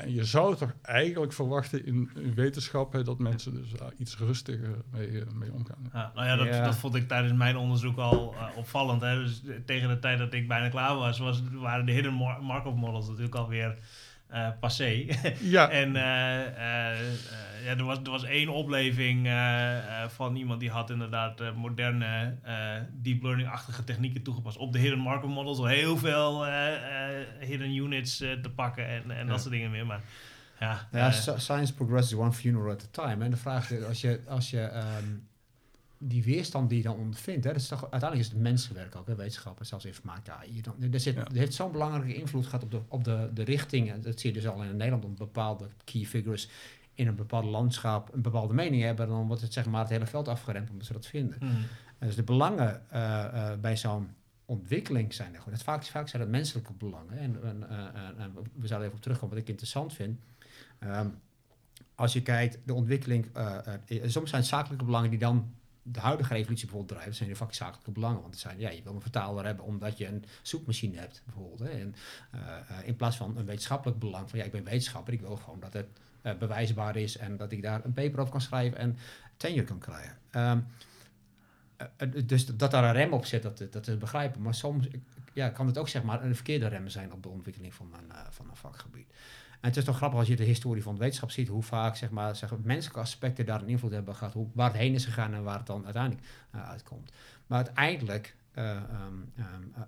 En je zou toch eigenlijk verwachten in, in wetenschap... Hè, dat mensen dus uh, iets rustiger mee, uh, mee omgaan. Ja, nou ja dat, ja, dat vond ik tijdens mijn onderzoek al uh, opvallend. Hè. Dus tegen de tijd dat ik bijna klaar was... was waren de hidden Markov models natuurlijk alweer uh, passé. Ja. En uh, uh, uh, ja, er, was, er was één opleving uh, uh, van iemand... die had inderdaad uh, moderne uh, deep learning-achtige technieken toegepast... op de hidden Markov models. Al heel veel... Uh, uh, hidden units uh, te pakken en, en ja. dat soort dingen meer. Maar ja, ja uh, science progresses one funeral at a time. En de vraag is, als je, als je um, die weerstand die je dan ondervindt, hè, dat is toch, uiteindelijk is het mensenwerk ook, hè, wetenschappen, zelfs informatica. Ja, er zit, ja. heeft zo'n belangrijke invloed gehad op de, op de, de richting. En dat zie je dus al in Nederland, om bepaalde key figures in een bepaald landschap een bepaalde mening hebben. En dan wordt het, zeg maar, het hele veld afgeremd omdat ze dat vinden. Mm. En dus de belangen uh, uh, bij zo'n ontwikkeling zijn er gewoon. Vaak, vaak zijn dat menselijke belangen. En, en, en, en we zouden even op terugkomen wat ik interessant vind. Um, als je kijkt, de ontwikkeling... Uh, uh, soms zijn het zakelijke belangen die dan de huidige revolutie bijvoorbeeld drijft, zijn vaak zakelijke belangen. Want het zijn, ja, je wil een vertaler hebben omdat je een zoekmachine hebt, bijvoorbeeld. Hè. En, uh, in plaats van een wetenschappelijk belang van, ja, ik ben wetenschapper, ik wil gewoon dat het uh, bewijsbaar is en dat ik daar een paper over kan schrijven en tenure kan krijgen. Um, uh, dus dat daar een rem op zit, dat, dat is begrijpen. Maar soms ja, kan het ook, zeg maar, een verkeerde rem zijn op de ontwikkeling van een, uh, van een vakgebied. En het is toch grappig als je de historie van de wetenschap ziet, hoe vaak, zeg maar, zeg, menselijke aspecten daar een invloed hebben gehad, hoe, waar het heen is gegaan en waar het dan uiteindelijk uh, uitkomt. Maar uiteindelijk, uh, um, uh,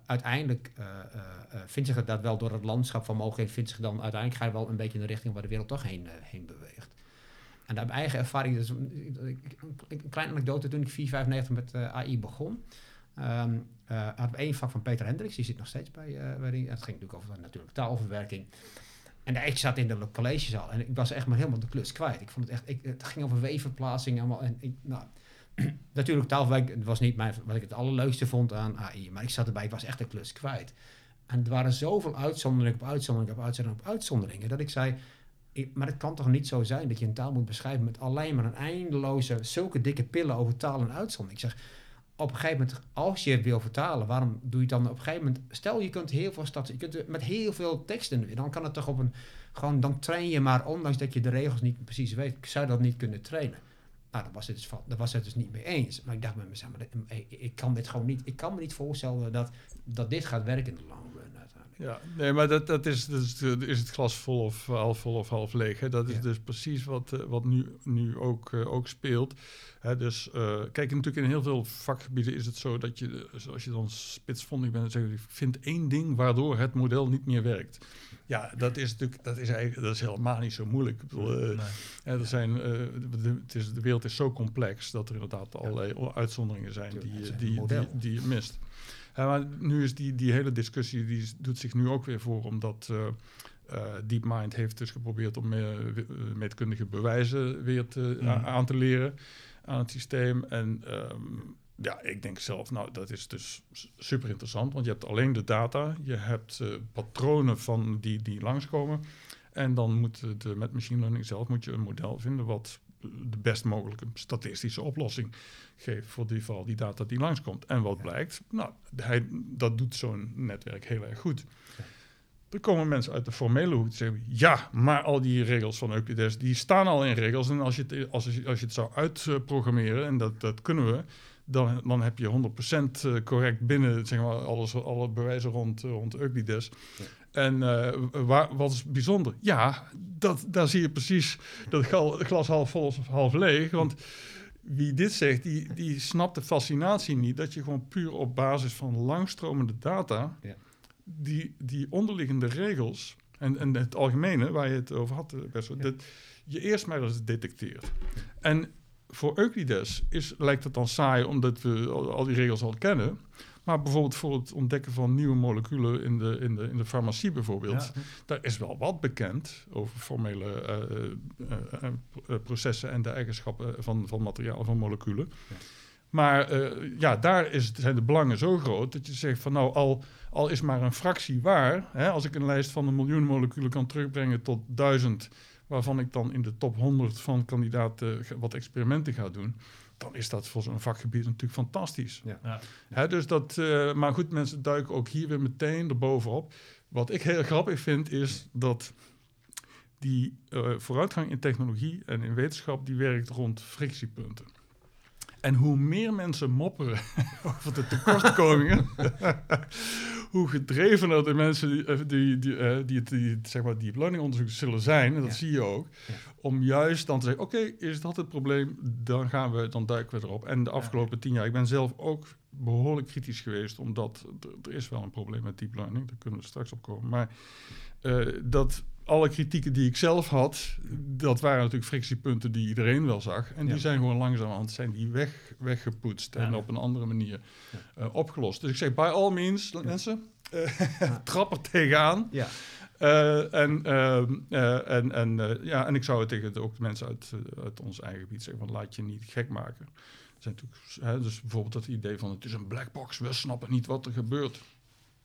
uiteindelijk uh, uh, vindt zich dat wel door het landschap van mogelijkheden, vindt zich dan uiteindelijk ga je wel een beetje in de richting waar de wereld toch heen, uh, heen beweegt. En uit mijn eigen ervaring, dus, een kleine anekdote, toen ik vier vijfennegentig met uh, A I begon, Um, uh, had één vak van Peter Hendricks, die zit nog steeds bij uh, waarin, het ging natuurlijk over natuurlijk taalverwerking. En ik zat in de collegezaal en ik was echt maar helemaal de klus kwijt. Ik vond het echt, ik, het ging over weefverplaatsing allemaal. En ik, nou, natuurlijk, taalverwerking was niet mijn, wat ik het allerleukste vond aan A I, maar ik zat erbij, ik was echt de klus kwijt. En er waren zoveel uitzonderingen op uitzonderingen op uitzonderingen op uitzonderingen, dat ik zei, ik, maar het kan toch niet zo zijn dat je een taal moet beschrijven met alleen maar een eindeloze, zulke dikke pillen over taal en uitzondering. Ik zeg, op een gegeven moment, als je wil vertalen, waarom doe je dan op een gegeven moment, stel je kunt heel veel stads, je kunt met heel veel teksten, dan kan het toch op een, gewoon dan train je maar, ondanks dat je de regels niet precies weet, zou je dat niet kunnen trainen. Nou, daar was het dus, van, daar was het dus niet mee eens. Maar ik dacht met mezelf, ik kan dit gewoon niet, ik kan me niet voorstellen dat, dat dit gaat werken in de lange run uiteindelijk. Ja, nee, maar dat, dat, is, dat is, is het glas vol of half vol of half leeg. Hè? Dat is ja. Dus precies wat, wat nu, nu ook, ook speelt. He, dus uh, kijk, natuurlijk in heel veel vakgebieden is het zo dat je, als je dan spitsvondig bent, zeg je, ik vind één ding waardoor het model niet meer werkt. Ja, dat is natuurlijk, dat is eigenlijk, dat is helemaal niet zo moeilijk. Ik bedoel, uh, nee. he, dat ja. zijn, uh, de, het is, de wereld is zo complex dat er inderdaad allerlei ja. uitzonderingen zijn die, ja, zijn die, die, die je mist. He, maar nu is die, die hele discussie, die doet zich nu ook weer voor, omdat Uh, Uh, DeepMind heeft dus geprobeerd om uh, meetkundige bewijzen weer te, ja. a- aan te leren aan het systeem. En um, ja, ik denk zelf, nou, dat is dus super interessant, want je hebt alleen de data, je hebt uh, patronen van die, die langskomen. En dan moet de, met machine learning zelf moet je een model vinden wat de best mogelijke statistische oplossing geeft voor die, vooral die data die langskomt. En wat ja. blijkt, nou, hij, dat doet zo'n netwerk heel erg goed. Ja. Er komen mensen uit de formele hoek die zeggen, ja, maar al die regels van Euclides, die staan al in regels. En als je het, als je, als je het zou uitprogrammeren, en dat, dat kunnen we, dan, dan heb je honderd procent correct binnen, zeg maar, alles, alle bewijzen rond, rond Euclides. Ja. En uh, waar, wat is bijzonder? Ja, dat, daar zie je precies dat glas half vol of half leeg, want wie dit zegt, die, die snapt de fascinatie niet, dat je gewoon puur op basis van langstromende data ja. Die, die onderliggende regels en, en het algemene waar je het over had, best wel, ja. dat je eerst maar eens detecteert. Ja. En voor Euclides is, lijkt het dan saai omdat we al, al die regels al kennen. Maar bijvoorbeeld voor het ontdekken van nieuwe moleculen in de, in de, in de farmacie bijvoorbeeld. Ja. Daar is wel wat bekend over formele uh, uh, uh, uh, processen en de eigenschappen van, van materialen, van moleculen. Ja. Maar uh, ja, daar is, zijn de belangen zo groot dat je zegt van nou, al, al is maar een fractie waar. Hè, als ik een lijst van een miljoen moleculen kan terugbrengen tot duizend, waarvan ik dan in de top honderd van kandidaten wat experimenten ga doen, dan is dat voor zo'n vakgebied natuurlijk fantastisch. Ja. Ja. Hè, dus dat, uh, maar goed, mensen duiken ook hier weer meteen erbovenop. Wat ik heel grappig vind is dat die uh, vooruitgang in technologie en in wetenschap, die werkt rond frictiepunten. En hoe meer mensen mopperen over de tekortkomingen, hoe gedrevener de mensen die, die, die, uh, die, die zeg maar deep learning onderzoekers zullen zijn, en dat ja. zie je ook, ja. om juist dan te zeggen, oké, okay, is dat het probleem, dan gaan we, dan duiken we erop. En de afgelopen tien jaar, ik ben zelf ook behoorlijk kritisch geweest, omdat d- er is wel een probleem met deep learning, daar kunnen we straks op komen, maar uh, dat alle kritieken die ik zelf had, dat waren natuurlijk frictiepunten die iedereen wel zag. En ja. die zijn gewoon langzamerhand zijn die weg, weggepoetst ja. en op een andere manier ja. uh, opgelost. Dus ik zeg, by all means, ja. mensen, uh, ja. trap er tegenaan. Ja. Uh, en, uh, uh, en, en, uh, ja, en ik zou het tegen de, ook de mensen uit, uh, uit ons eigen gebied zeggen, want laat je niet gek maken. Er zijn natuurlijk, hè, dus bijvoorbeeld dat idee van het is een black box, we snappen niet wat er gebeurt.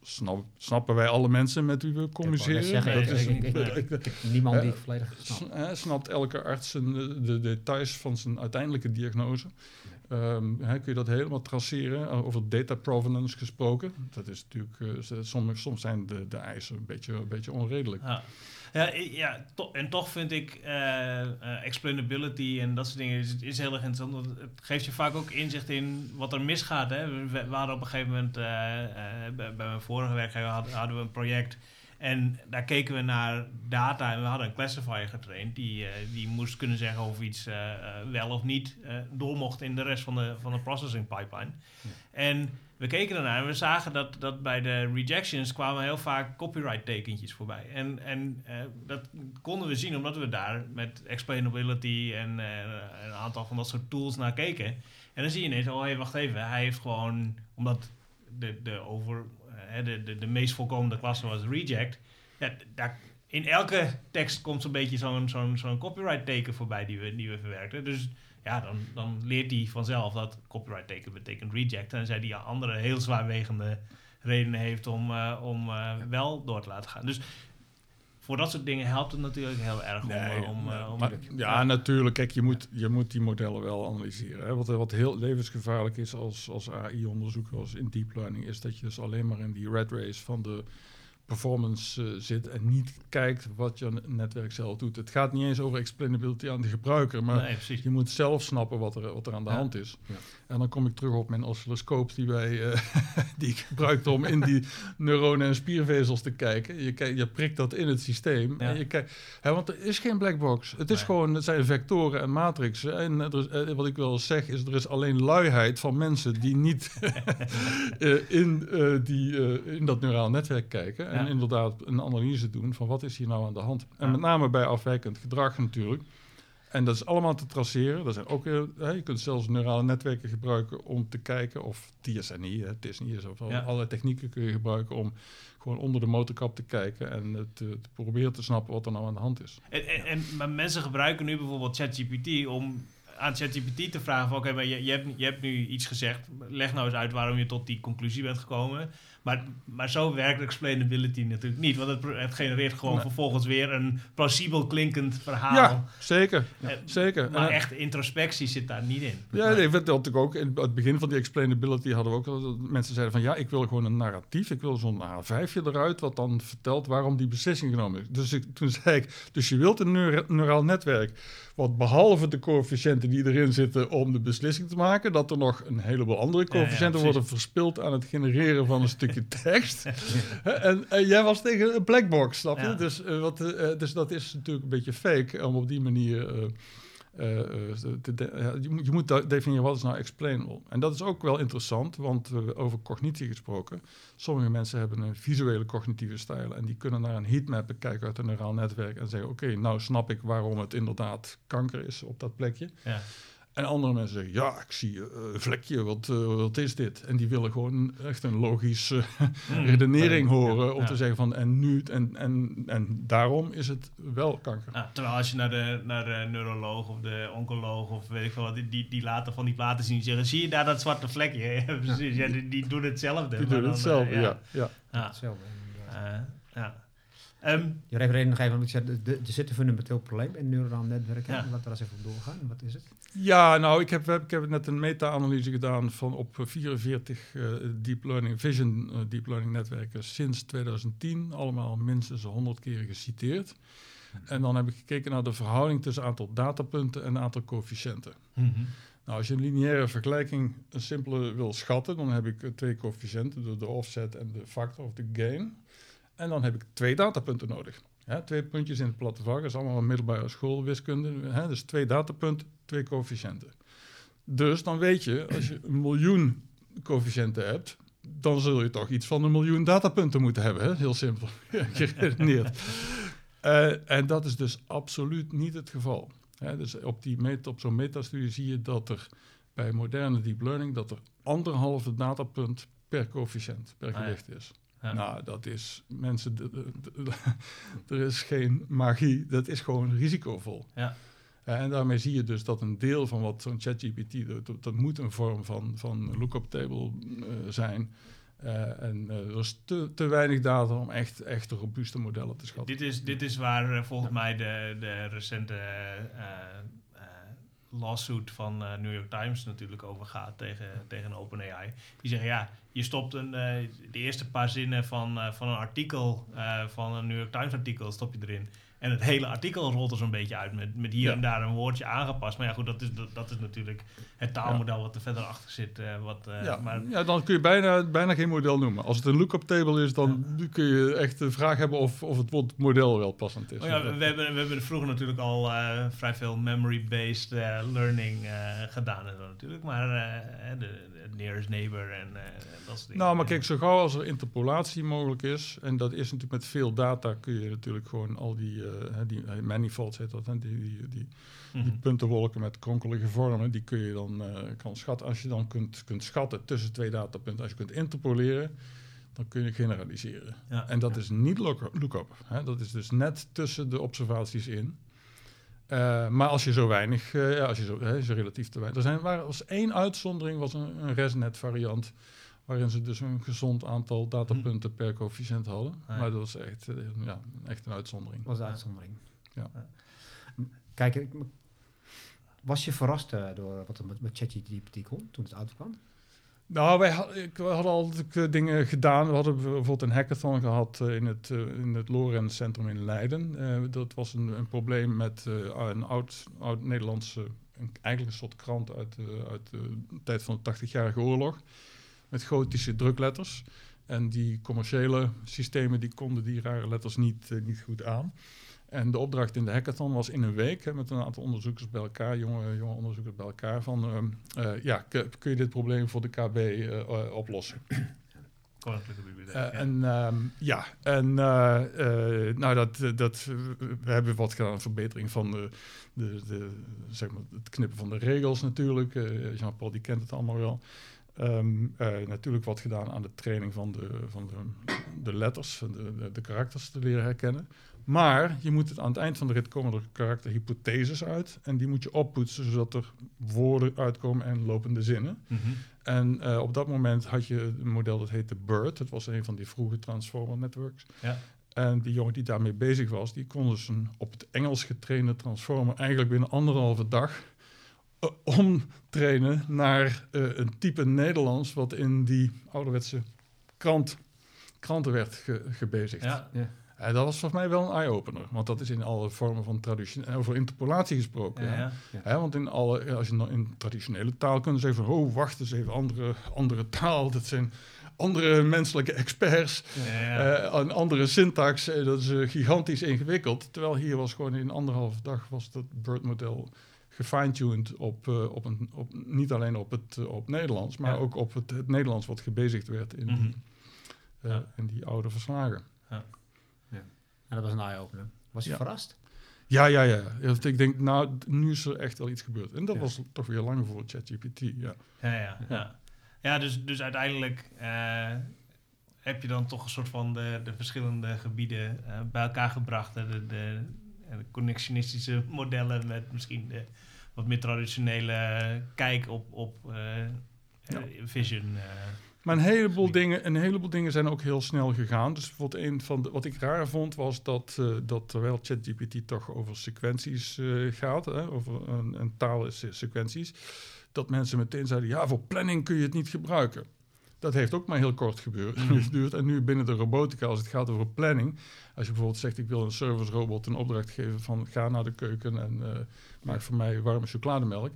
Snap, snappen wij alle mensen met wie we communiceren? Niemand die ik volledig snap. Snapt elke arts de details van zijn uiteindelijke diagnose? Um, hè, kun je dat helemaal traceren? Over data provenance gesproken. Dat is natuurlijk, uh, soms, soms zijn de, de eisen een beetje, een beetje onredelijk. Ah. Ja, ja to- en toch vind ik uh, uh, explainability en dat soort dingen is, is heel erg interessant. Want het geeft je vaak ook inzicht in wat er misgaat. Hè? We, we hadden op een gegeven moment, uh, uh, bij mijn vorige werkgever had, hadden we een project. En daar keken we naar data en we hadden een classifier getraind. Die, uh, die moest kunnen zeggen of iets uh, uh, wel of niet uh, door mocht in de rest van de, van de processing pipeline. Ja. En we keken ernaar en we zagen dat, dat bij de rejections kwamen heel vaak copyright tekentjes voorbij. En, en uh, dat konden we zien omdat we daar met explainability en uh, een aantal van dat soort tools naar keken. En dan zie je ineens, oh hey, wacht even, hij heeft gewoon, omdat de, de over... De, de, de meest voorkomende klasse was reject. Ja, daar, in elke tekst komt zo'n beetje zo'n, zo'n, zo'n copyright teken voorbij die we, die we verwerkten. Dus ja, dan, dan leert hij vanzelf dat copyright teken betekent reject. En zij die andere heel zwaarwegende redenen heeft om, uh, om uh, wel door te laten gaan. Dus voor dat soort dingen helpt het natuurlijk heel erg. Nee, om, om, uh, om maar, ja, ja, natuurlijk. Kijk, je moet, je moet die modellen wel analyseren. Hè? Wat, wat heel levensgevaarlijk is als, als A I-onderzoeker, als in deep learning, is dat je dus alleen maar in die red race van de performance uh, zit en niet kijkt wat je netwerk zelf doet. Het gaat niet eens over explainability aan de gebruiker, maar nee, je moet zelf snappen wat er, wat er aan de ja. hand is. Ja. En dan kom ik terug op mijn oscilloscoop die, wij, uh, die ik gebruikte om in die neuronen en spiervezels te kijken. Je, kijk, je prikt dat in het systeem. Ja. En je kijk, hè, want er is geen black box. Het, is nee. gewoon, het zijn vectoren en matrixen. En er is, eh, wat ik wel zeg is, er is alleen luiheid van mensen die niet in, uh, die, uh, in dat neuraal netwerk kijken. En ja. inderdaad een analyse doen van wat is hier nou aan de hand. En ja. met name bij afwijkend gedrag natuurlijk. En dat is allemaal te traceren. Dat zijn ook, hè, je kunt zelfs neurale netwerken gebruiken om te kijken. Of T S N I, hè, T S N I is of ja. allerlei technieken kun je gebruiken om gewoon onder de motorkap te kijken. En uh, te, te proberen te snappen wat er nou aan de hand is. En, en, ja. en maar mensen gebruiken nu bijvoorbeeld ChatGPT om aan ChatGPT te vragen van oké, okay, maar je, je, hebt, je hebt nu iets gezegd. Leg nou eens uit waarom je tot die conclusie bent gekomen. Maar, maar zo werkt explainability natuurlijk niet. Want het, het genereert gewoon nee. vervolgens weer een plausibel klinkend verhaal. Ja, zeker. Ja, eh, zeker. Maar uh, echt introspectie zit daar niet in. Ja, nee, dat had ik ook. In het begin van die explainability hadden we ook dat mensen zeiden van ja, ik wil gewoon een narratief. Ik wil zo'n A vijfje eruit wat dan vertelt waarom die beslissing genomen is. Dus ik, toen zei ik, dus je wilt een neura- neuraal netwerk wat behalve de coëfficiënten die erin zitten om de beslissing te maken, dat er nog een heleboel andere coëfficiënten ja, ja, worden verspild aan het genereren van een stukje tekst. en, en jij was tegen een blackbox, snap je? Ja. Dus, uh, wat, uh, dus dat is natuurlijk een beetje fake om op die manier... Uh, uh, te de- uh, je, moet, je moet definiëren wat is nou explainable. En dat is ook wel interessant, want uh, over cognitie gesproken. Sommige mensen hebben een visuele cognitieve stijl en die kunnen naar een heatmap kijken uit een neuraal netwerk en zeggen, oké, okay, nou snap ik waarom het inderdaad kanker is op dat plekje. Ja. En andere mensen zeggen, ja, ik zie uh, een vlekje, wat, uh, wat is dit? En die willen gewoon echt een logische mm, redenering nee, horen... Ja, om ja. te zeggen van, en nu, en, en, en daarom is het wel kanker. Ah, terwijl als je naar de, naar de neuroloog of de oncoloog of weet ik veel wat... die, die laten van die platen zien, zeggen, zie je daar dat zwarte vlekje? Ja, precies, ja, die, die doen hetzelfde. Die doen dan, hetzelfde, uh, ja. ja. ja. ja. Hetzelfde, ja. Uh, ja. Um, je refereerde nog even, want je zei, er zit een fundamenteel probleem in neuraal netwerken. Ja. Laten we daar eens even op doorgaan. Wat is het? Ja, nou, ik heb, ik heb net een meta-analyse gedaan van op vierenveertig uh, deep learning, vision uh, deep learning netwerken sinds twintig tien. Allemaal minstens honderd keer geciteerd. En dan heb ik gekeken naar de verhouding tussen aantal datapunten en aantal coëfficiënten. Mm-hmm. Nou, als je een lineaire vergelijking een simpele wil schatten, dan heb ik twee coëfficiënten, de, de offset en de factor of de gain. En dan heb ik twee datapunten nodig. Ja, twee puntjes in het platte vak, dat is allemaal middelbare schoolwiskunde. Hè? Dus twee datapunten, twee coëfficiënten. Dus dan weet je, als je een miljoen coëfficiënten hebt, dan zul je toch iets van een miljoen datapunten moeten hebben. Hè? Heel simpel geredeneerd. uh, en dat is dus absoluut niet het geval. Ja, dus op, die meta, op zo'n metastudie zie je dat er bij moderne deep learning dat er anderhalve datapunt per coëfficiënt, per gewicht is. Ja. Nou, dat is, mensen, de, de, de, de, er is geen magie, dat is gewoon risicovol. Ja. En daarmee zie je dus dat een deel van wat zo'n ChatGPT, dat, dat moet een vorm van, van lookup table uh, zijn. Uh, en uh, er is te, te weinig data om echt, echt robuuste modellen te schatten. Dit is, dit is waar uh, volgens ja. mij de, de recente... Uh, lawsuit van uh, New York Times natuurlijk over gaat tegen, tegen OpenAI. Die zeggen ja, je stopt een, uh, de eerste paar zinnen van, uh, van een artikel, uh, van een New York Times artikel stop je erin. En het hele artikel rolt er zo'n beetje uit met, met hier ja. en daar een woordje aangepast. Maar ja goed, dat is, dat, dat is natuurlijk het taalmodel ja. wat er verder achter zit. Uh, wat, uh, ja. Maar ja, dan kun je bijna, bijna geen model noemen. Als het een lookup table is, dan ja. kun je echt de vraag hebben of, of het woord model wel passend is. Oh ja, we, we, hebben, we hebben vroeger natuurlijk al uh, vrij veel memory-based uh, learning uh, gedaan. En natuurlijk, maar uh, de, de nearest neighbor en uh, dat soort dingen. Nou, maar kijk, zo gauw als er interpolatie mogelijk is, en dat is natuurlijk met veel data, kun je natuurlijk gewoon al die... Uh, die uh, manifolds heet dat, hè? Die, die, die, mm-hmm. die puntenwolken met kronkelige vormen, die kun je dan uh, kan schatten. Als je dan kunt, kunt schatten tussen twee datapunten, als je kunt interpoleren, dan kun je generaliseren. Ja, en dat ja. is niet lookup. Hè? Dat is dus net tussen de observaties in. Uh, maar als je zo weinig, uh, ja, als je zo, hè, zo relatief te weinig... Er zijn, waar was één uitzondering, was een, een ResNet variant, waarin ze dus een gezond aantal datapunten hmm. per coëfficiënt hadden. Ja. Maar dat was echt, ja, echt een uitzondering. Dat was een uitzondering. Ja. Ja. Kijk, was je verrast uh, door wat er met, met ChatGPT kon toen het uitkwam? Nou, wij had, ik, we hadden al uh, dingen gedaan. We hadden bijvoorbeeld een hackathon gehad uh, in het, uh, in het Lorentz Centrum in Leiden. Uh, dat was een, een probleem met uh, een oud, oud Nederlandse, een, eigenlijk een soort krant uit, uh, uit de tijd van de tachtigjarige oorlog. Met gotische drukletters. En die commerciële systemen die konden die rare letters niet, uh, niet goed aan. En de opdracht in de hackathon was in een week, hè, met een aantal onderzoekers bij elkaar, jonge, jonge onderzoekers bij elkaar, van uh, uh, ja, k- kun je dit probleem voor de K B uh, uh, oplossen? Koninklijke Bibliotheek. Uh, en uh, ja, en uh, uh, nou dat, dat uh, we hebben wat gedaan, een verbetering van de, de, de, zeg maar het knippen van de regels natuurlijk. Uh, Jean-Paul die kent het allemaal wel. Um, uh, natuurlijk wat gedaan aan de training van de, van de, de letters, de, de, de karakters te leren herkennen. Maar je moet het aan het eind van de rit komen er karakterhypotheses uit. En die moet je oppoetsen, zodat er woorden uitkomen en lopende zinnen. Mm-hmm. En uh, op dat moment had je een model dat heette BERT. Dat was een van die vroege transformer networks. Ja. En die jongen die daarmee bezig was, die kon dus een op het Engels getrainde transformer eigenlijk binnen anderhalve dag omtrainen naar uh, een type Nederlands wat in die ouderwetse krant, kranten werd ge, gebezigd. Ja, ja. En dat was volgens mij wel een eye-opener, want dat is in alle vormen van traditioneel, over interpolatie gesproken. Ja, ja. Ja. Hè, want in alle, als je in traditionele taal kunt zeggen van, oh, wacht eens even, andere, andere taal, dat zijn andere menselijke experts, ja, ja. Uh, een andere syntax, uh, dat is uh, gigantisch ingewikkeld. Terwijl hier was gewoon in anderhalve dag was dat BERT-model gefine-tuned op, uh, op, een, op niet alleen op het uh, op Nederlands, maar ja. ook op het, het Nederlands wat gebezigd werd in, mm-hmm. die, uh, ja. in die oude verslagen. Ja. Ja. En dat was een eye-opener. Was je ja. verrast? Ja, ja, ja. Ik denk, nou, nu is er echt wel iets gebeurd. En dat ja. was toch weer lang voor ChatGPT. Ja, ja, ja. ja. ja dus, dus uiteindelijk uh, heb je dan toch een soort van de, de verschillende gebieden uh, bij elkaar gebracht. De, de, de connectionistische modellen met misschien de wat meer traditionele kijk op, op uh, ja. vision. Uh, maar een heleboel, dingen, een heleboel dingen zijn ook heel snel gegaan. Dus bijvoorbeeld een van de, wat ik raar vond was dat, uh, dat terwijl ChatGPT toch over sequenties uh, gaat, hè, over een, een taal is sequenties, dat mensen meteen zeiden, ja, voor planning kun je het niet gebruiken. Dat heeft ook maar heel kort gebeurd, mm. geduurd. En nu binnen de robotica, als het gaat over planning. Als je bijvoorbeeld zegt, ik wil een servicerobot een opdracht geven van ga naar de keuken en uh, maak voor mij warme chocolademelk.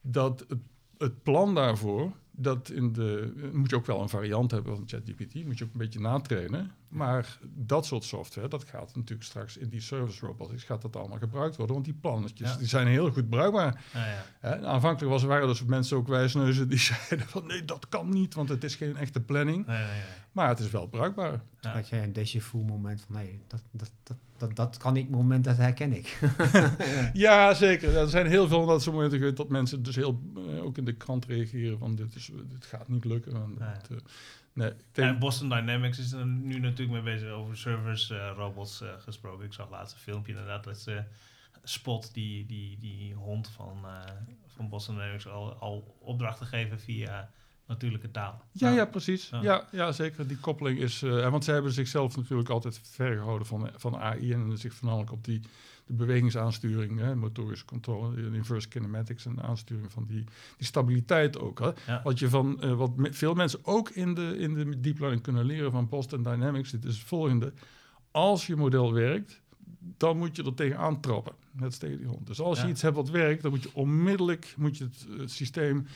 Dat het, het plan daarvoor, dat in de, moet je ook wel een variant hebben van ChatGPT. Moet je ook een beetje natrainen. Maar dat soort software, dat gaat natuurlijk straks in die servicerobotics, gaat dat allemaal gebruikt worden. Want die plannetjes, ja. die zijn heel goed bruikbaar. Ah, ja. eh, aanvankelijk was, waren dus mensen ook wijsneuzen die zeiden van nee, dat kan niet, want het is geen echte planning. Nee, nee, nee. Maar het is wel bruikbaar. Ja. Toen had jij een déjà vu moment van nee, dat, dat, dat, dat, dat kan ik moment, dat herken ik. Ja, zeker. Er zijn heel veel dat soort momenten gebeurd dat mensen dus heel, eh, ook in de krant reageren van dit, is, dit gaat niet lukken. Want ah, ja. het, uh, Nee, ik denk... En Boston Dynamics is er nu natuurlijk mee bezig over servers, uh, robots uh, gesproken. Ik zag laatst een filmpje inderdaad dat ze Spot, die, die, die hond van, uh, van Boston Dynamics, al, al opdrachten geven via natuurlijke taal. Ja, ja, ja precies. Ja. Ja, ja, zeker. Die koppeling is... Uh, want zij hebben zichzelf natuurlijk altijd vergehouden van, van A I... en zich voornamelijk op die de bewegingsaansturing, hè, motorische controle... inverse kinematics en de aansturing van die, die stabiliteit ook. Hè. Ja. Wat, je van, uh, wat me, veel mensen ook in de, in de deep learning kunnen leren van Boston Dynamics... dit is het volgende. Als je model werkt, dan moet je er tegenaan trappen. Net tegen die hond. Dus als ja. je iets hebt wat werkt, dan moet je onmiddellijk moet je het, het systeem...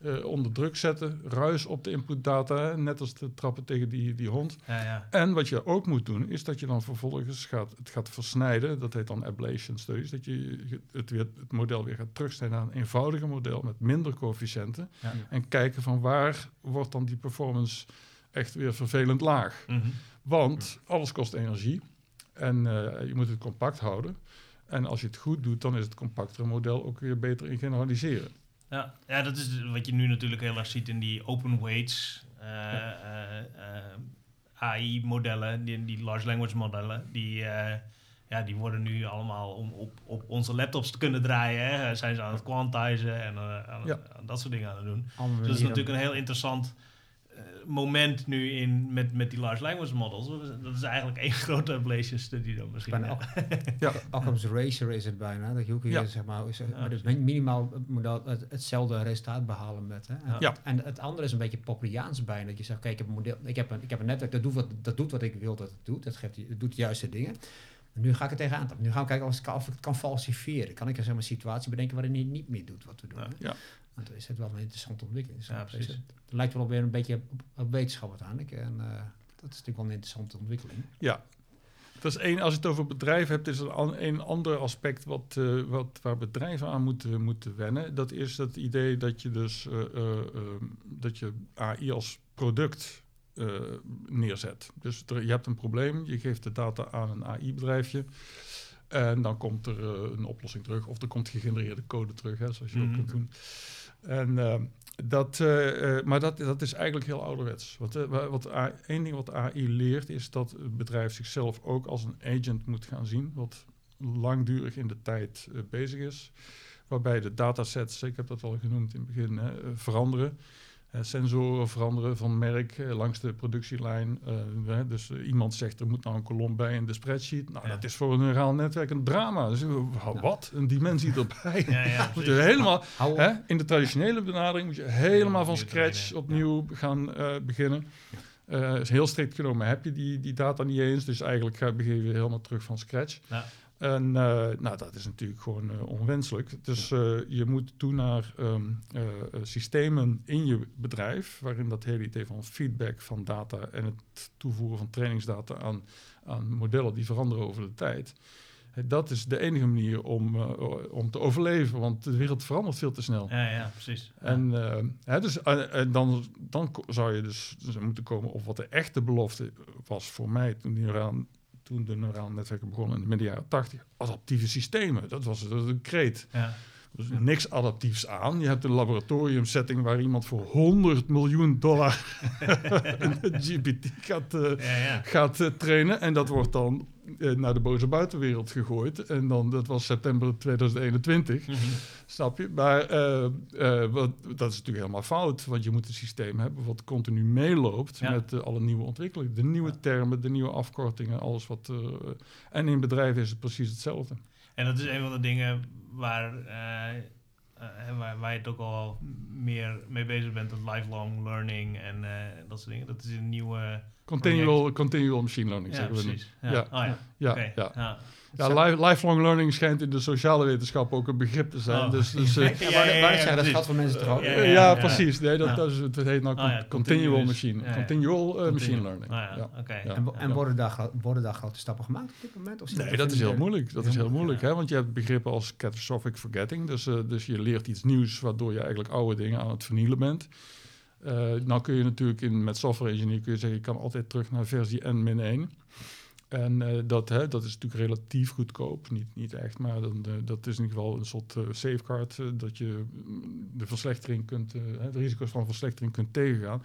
Uh, onder druk zetten, ruis op de inputdata, hè, net als de trappen tegen die, die hond. Ja, ja. En wat je ook moet doen, is dat je dan vervolgens gaat, het gaat versnijden, dat heet dan ablation studies, dat je het, weer, het model weer gaat terugsnijden naar een eenvoudiger model met minder coëfficiënten ja. en kijken van waar wordt dan die performance echt weer vervelend laag. Mm-hmm. Want alles kost energie en uh, je moet het compact houden. En als je het goed doet, dan is het compactere model ook weer beter in generaliseren. Ja, ja, dat is wat je nu natuurlijk heel erg ziet in die open weights uh, ja. uh, uh, A I-modellen, die, die large language modellen, die, uh, ja, die worden nu allemaal om op, op onze laptops te kunnen draaien. Hè, zijn ze aan het quantizen en uh, aan, ja. aan dat soort dingen aan het doen. Andere dus dat is natuurlijk een heel interessant uh, moment nu in, met, met die large language models. Dat is eigenlijk één grote ablation studie dan misschien. Bijna ja. Occam's Racer is het bijna. Dat je ook hier ja. zeg maar, is, maar dus minimaal model het, hetzelfde resultaat behalen met. Hè. En, ja. en het andere is een beetje Popperiaans bijna. Dat je zegt, kijk, ik heb een model, ik heb een, ik heb een netwerk, dat doet wat, dat doet wat ik wil dat het doet. Dat geeft, dat doet de juiste dingen. Nu ga ik er tegenaan tappen. Nu gaan we kijken of ik, of ik het kan falsifieren. Kan ik er zeg maar, een situatie bedenken waarin hij niet meer doet wat we doen. Ja. Ja. Want dan is het wel een interessante ontwikkeling. Ja, precies. Het lijkt wel weer een beetje op, op wetenschap uiteindelijk. En uh, dat is natuurlijk wel een interessante ontwikkeling. Ja, dat is één. Als je het over bedrijven hebt, is er een, een ander aspect wat, uh, wat, waar bedrijven aan moeten, moeten wennen. Dat is het idee dat je dus uh, uh, uh, dat je A I als product Uh, neerzet. Dus er, je hebt een probleem, je geeft de data aan een A I-bedrijfje en dan komt er uh, een oplossing terug of er komt gegenereerde code terug, hè, zoals je mm-hmm. ook kunt doen. En, uh, dat, uh, uh, maar dat, dat is eigenlijk heel ouderwets. Wat, uh, wat A I, één ding wat A I leert is dat het bedrijf zichzelf ook als een agent moet gaan zien, wat langdurig in de tijd uh, bezig is, waarbij de datasets, ik heb dat al genoemd in het begin, hè, uh, veranderen. Uh, sensoren veranderen van merk uh, langs de productielijn. Uh, dus uh, iemand zegt, er moet nou een kolom bij in de spreadsheet. Nou, ja. dat is voor een neuraal netwerk een drama. Dus, uh, wat? Een dimensie erbij. Ja, ja, moet je helemaal, hè, in de traditionele benadering moet je helemaal ja, van scratch opnieuw ja. gaan uh, beginnen. Uh, dus heel strikt genomen heb je die, die data niet eens. Dus eigenlijk ga je weer helemaal terug van scratch. Ja. En uh, nou, dat is natuurlijk gewoon uh, onwenselijk. Dus uh, je moet toe naar um, uh, systemen in je bedrijf, waarin dat hele idee van feedback van data en het toevoegen van trainingsdata aan, aan modellen die veranderen over de tijd. Dat is de enige manier om, uh, om te overleven, want de wereld verandert veel te snel. Ja, ja, precies. En, uh, hè, dus, uh, en dan, dan zou je dus, dus moeten komen op wat de echte belofte was voor mij toen die eraan... toen de neurale netwerken begonnen in de midden jaren tachtig. Adaptieve systemen, dat was, dat was een kreet. Ja. Dus niks adaptiefs aan. Je hebt een laboratoriumsetting waar iemand voor honderd miljoen dollar G P T gaat, uh, ja, ja. gaat uh, trainen. En dat wordt dan uh, naar de boze buitenwereld gegooid. En dan, dat was september tweeduizend eenentwintig. Mm-hmm. Snap je? Maar uh, uh, wat, dat is natuurlijk helemaal fout. Want je moet een systeem hebben wat continu meeloopt ja. met uh, alle nieuwe ontwikkelingen. De nieuwe ja. termen, de nieuwe afkortingen, alles wat... Uh, en in bedrijven is het precies hetzelfde. En dat is een van de dingen waar, uh, uh, waar, waar je het ook al meer mee bezig bent, dat lifelong learning en uh, dat soort dingen. Dat is een nieuwe... Continual, continual machine learning, ja, zeggen we precies. nu. Ja, precies. Ja. Oh, ja, ja. Okay. ja. ja. ja li- lifelong learning schijnt in de sociale wetenschappen ook een begrip te zijn. Oh. Dus, dus, uh, ja, waar, waar zijn dat gaat voor mensen te houden? Ja, ja, ja, ja, precies. Nee, dat, ja. dat, is, dat heet nou oh, ja, continual, continual machine, ja, ja. continual uh, machine learning. Oh, ja. Ja. Okay. Ja. En, ja. en worden, daar, worden daar grote stappen gemaakt op dit moment? Of nee, dat, dat is heel moeilijk. Dat heel is heel moeilijk, ja. hè? Want je hebt begrippen als catastrophic forgetting. Dus, uh, dus je leert iets nieuws waardoor je eigenlijk oude dingen aan het vernielen bent. Uh, nou kun je natuurlijk in, met software engineering kun je zeggen, je kan altijd terug naar versie N min één. En uh, dat, hè, dat is natuurlijk relatief goedkoop, niet, niet echt, maar dan, uh, dat is in ieder geval een soort uh, safeguard, uh, dat je de verslechtering kunt, uh, de risico's van verslechtering kunt tegengaan.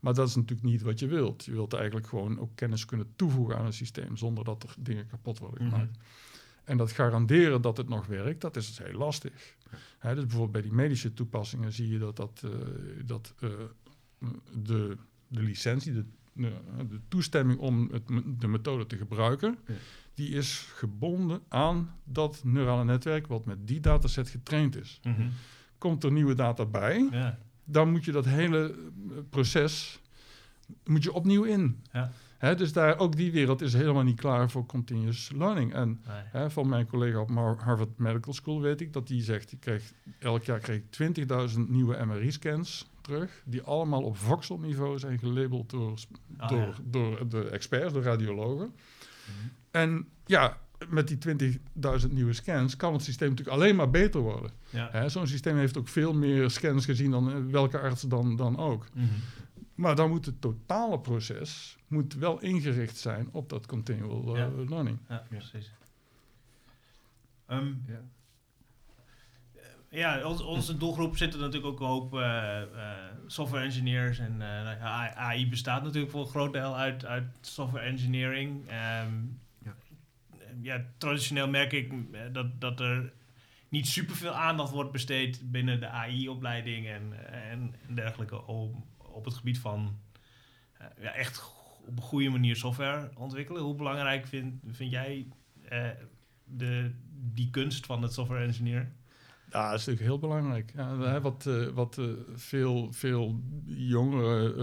Maar dat is natuurlijk niet wat je wilt. Je wilt eigenlijk gewoon ook kennis kunnen toevoegen aan een systeem, zonder dat er dingen kapot worden gemaakt. Mm-hmm. En dat garanderen dat het nog werkt, dat is dus heel lastig. Hè, dus bijvoorbeeld bij die medische toepassingen zie je dat, dat, uh, dat uh, de, de licentie, de, de toestemming om het, de methode te gebruiken, ja. die is gebonden aan dat neurale netwerk wat met die dataset getraind is. Mm-hmm. Komt er nieuwe data bij, ja. dan moet je dat hele proces moet je opnieuw in. Ja. He, dus daar, ook die wereld is helemaal niet klaar voor continuous learning. En nee. he, van mijn collega op Harvard Medical School weet ik dat die zegt... Ik kreeg, elk jaar kreeg ik twintigduizend nieuwe M R I-scans terug... die allemaal op voxelniveau zijn gelabeld door, ah, door, ja. door de experts, de radiologen. Mm-hmm. En ja, met die twintigduizend nieuwe scans kan het systeem natuurlijk alleen maar beter worden. Ja. He, zo'n systeem heeft ook veel meer scans gezien dan welke arts dan, dan ook. Mm-hmm. Maar dan moet het totale proces moet wel ingericht zijn op dat continual uh, ja. learning. Ja, precies. Um, ja. ja, ons, onze doelgroep zitten natuurlijk ook een hoop uh, uh, software engineers. En uh, A I bestaat natuurlijk voor een groot deel uit, uit software engineering. Um, ja. Ja, traditioneel merk ik dat, dat er niet superveel aandacht wordt besteed binnen de A I-opleiding en, en dergelijke om... op het gebied van uh, ja, echt op een goede manier software ontwikkelen. Hoe belangrijk vind, vind jij uh, de, die kunst van het software engineer? Ja, dat is natuurlijk heel belangrijk. Ja, wat uh, wat uh, veel, veel jongere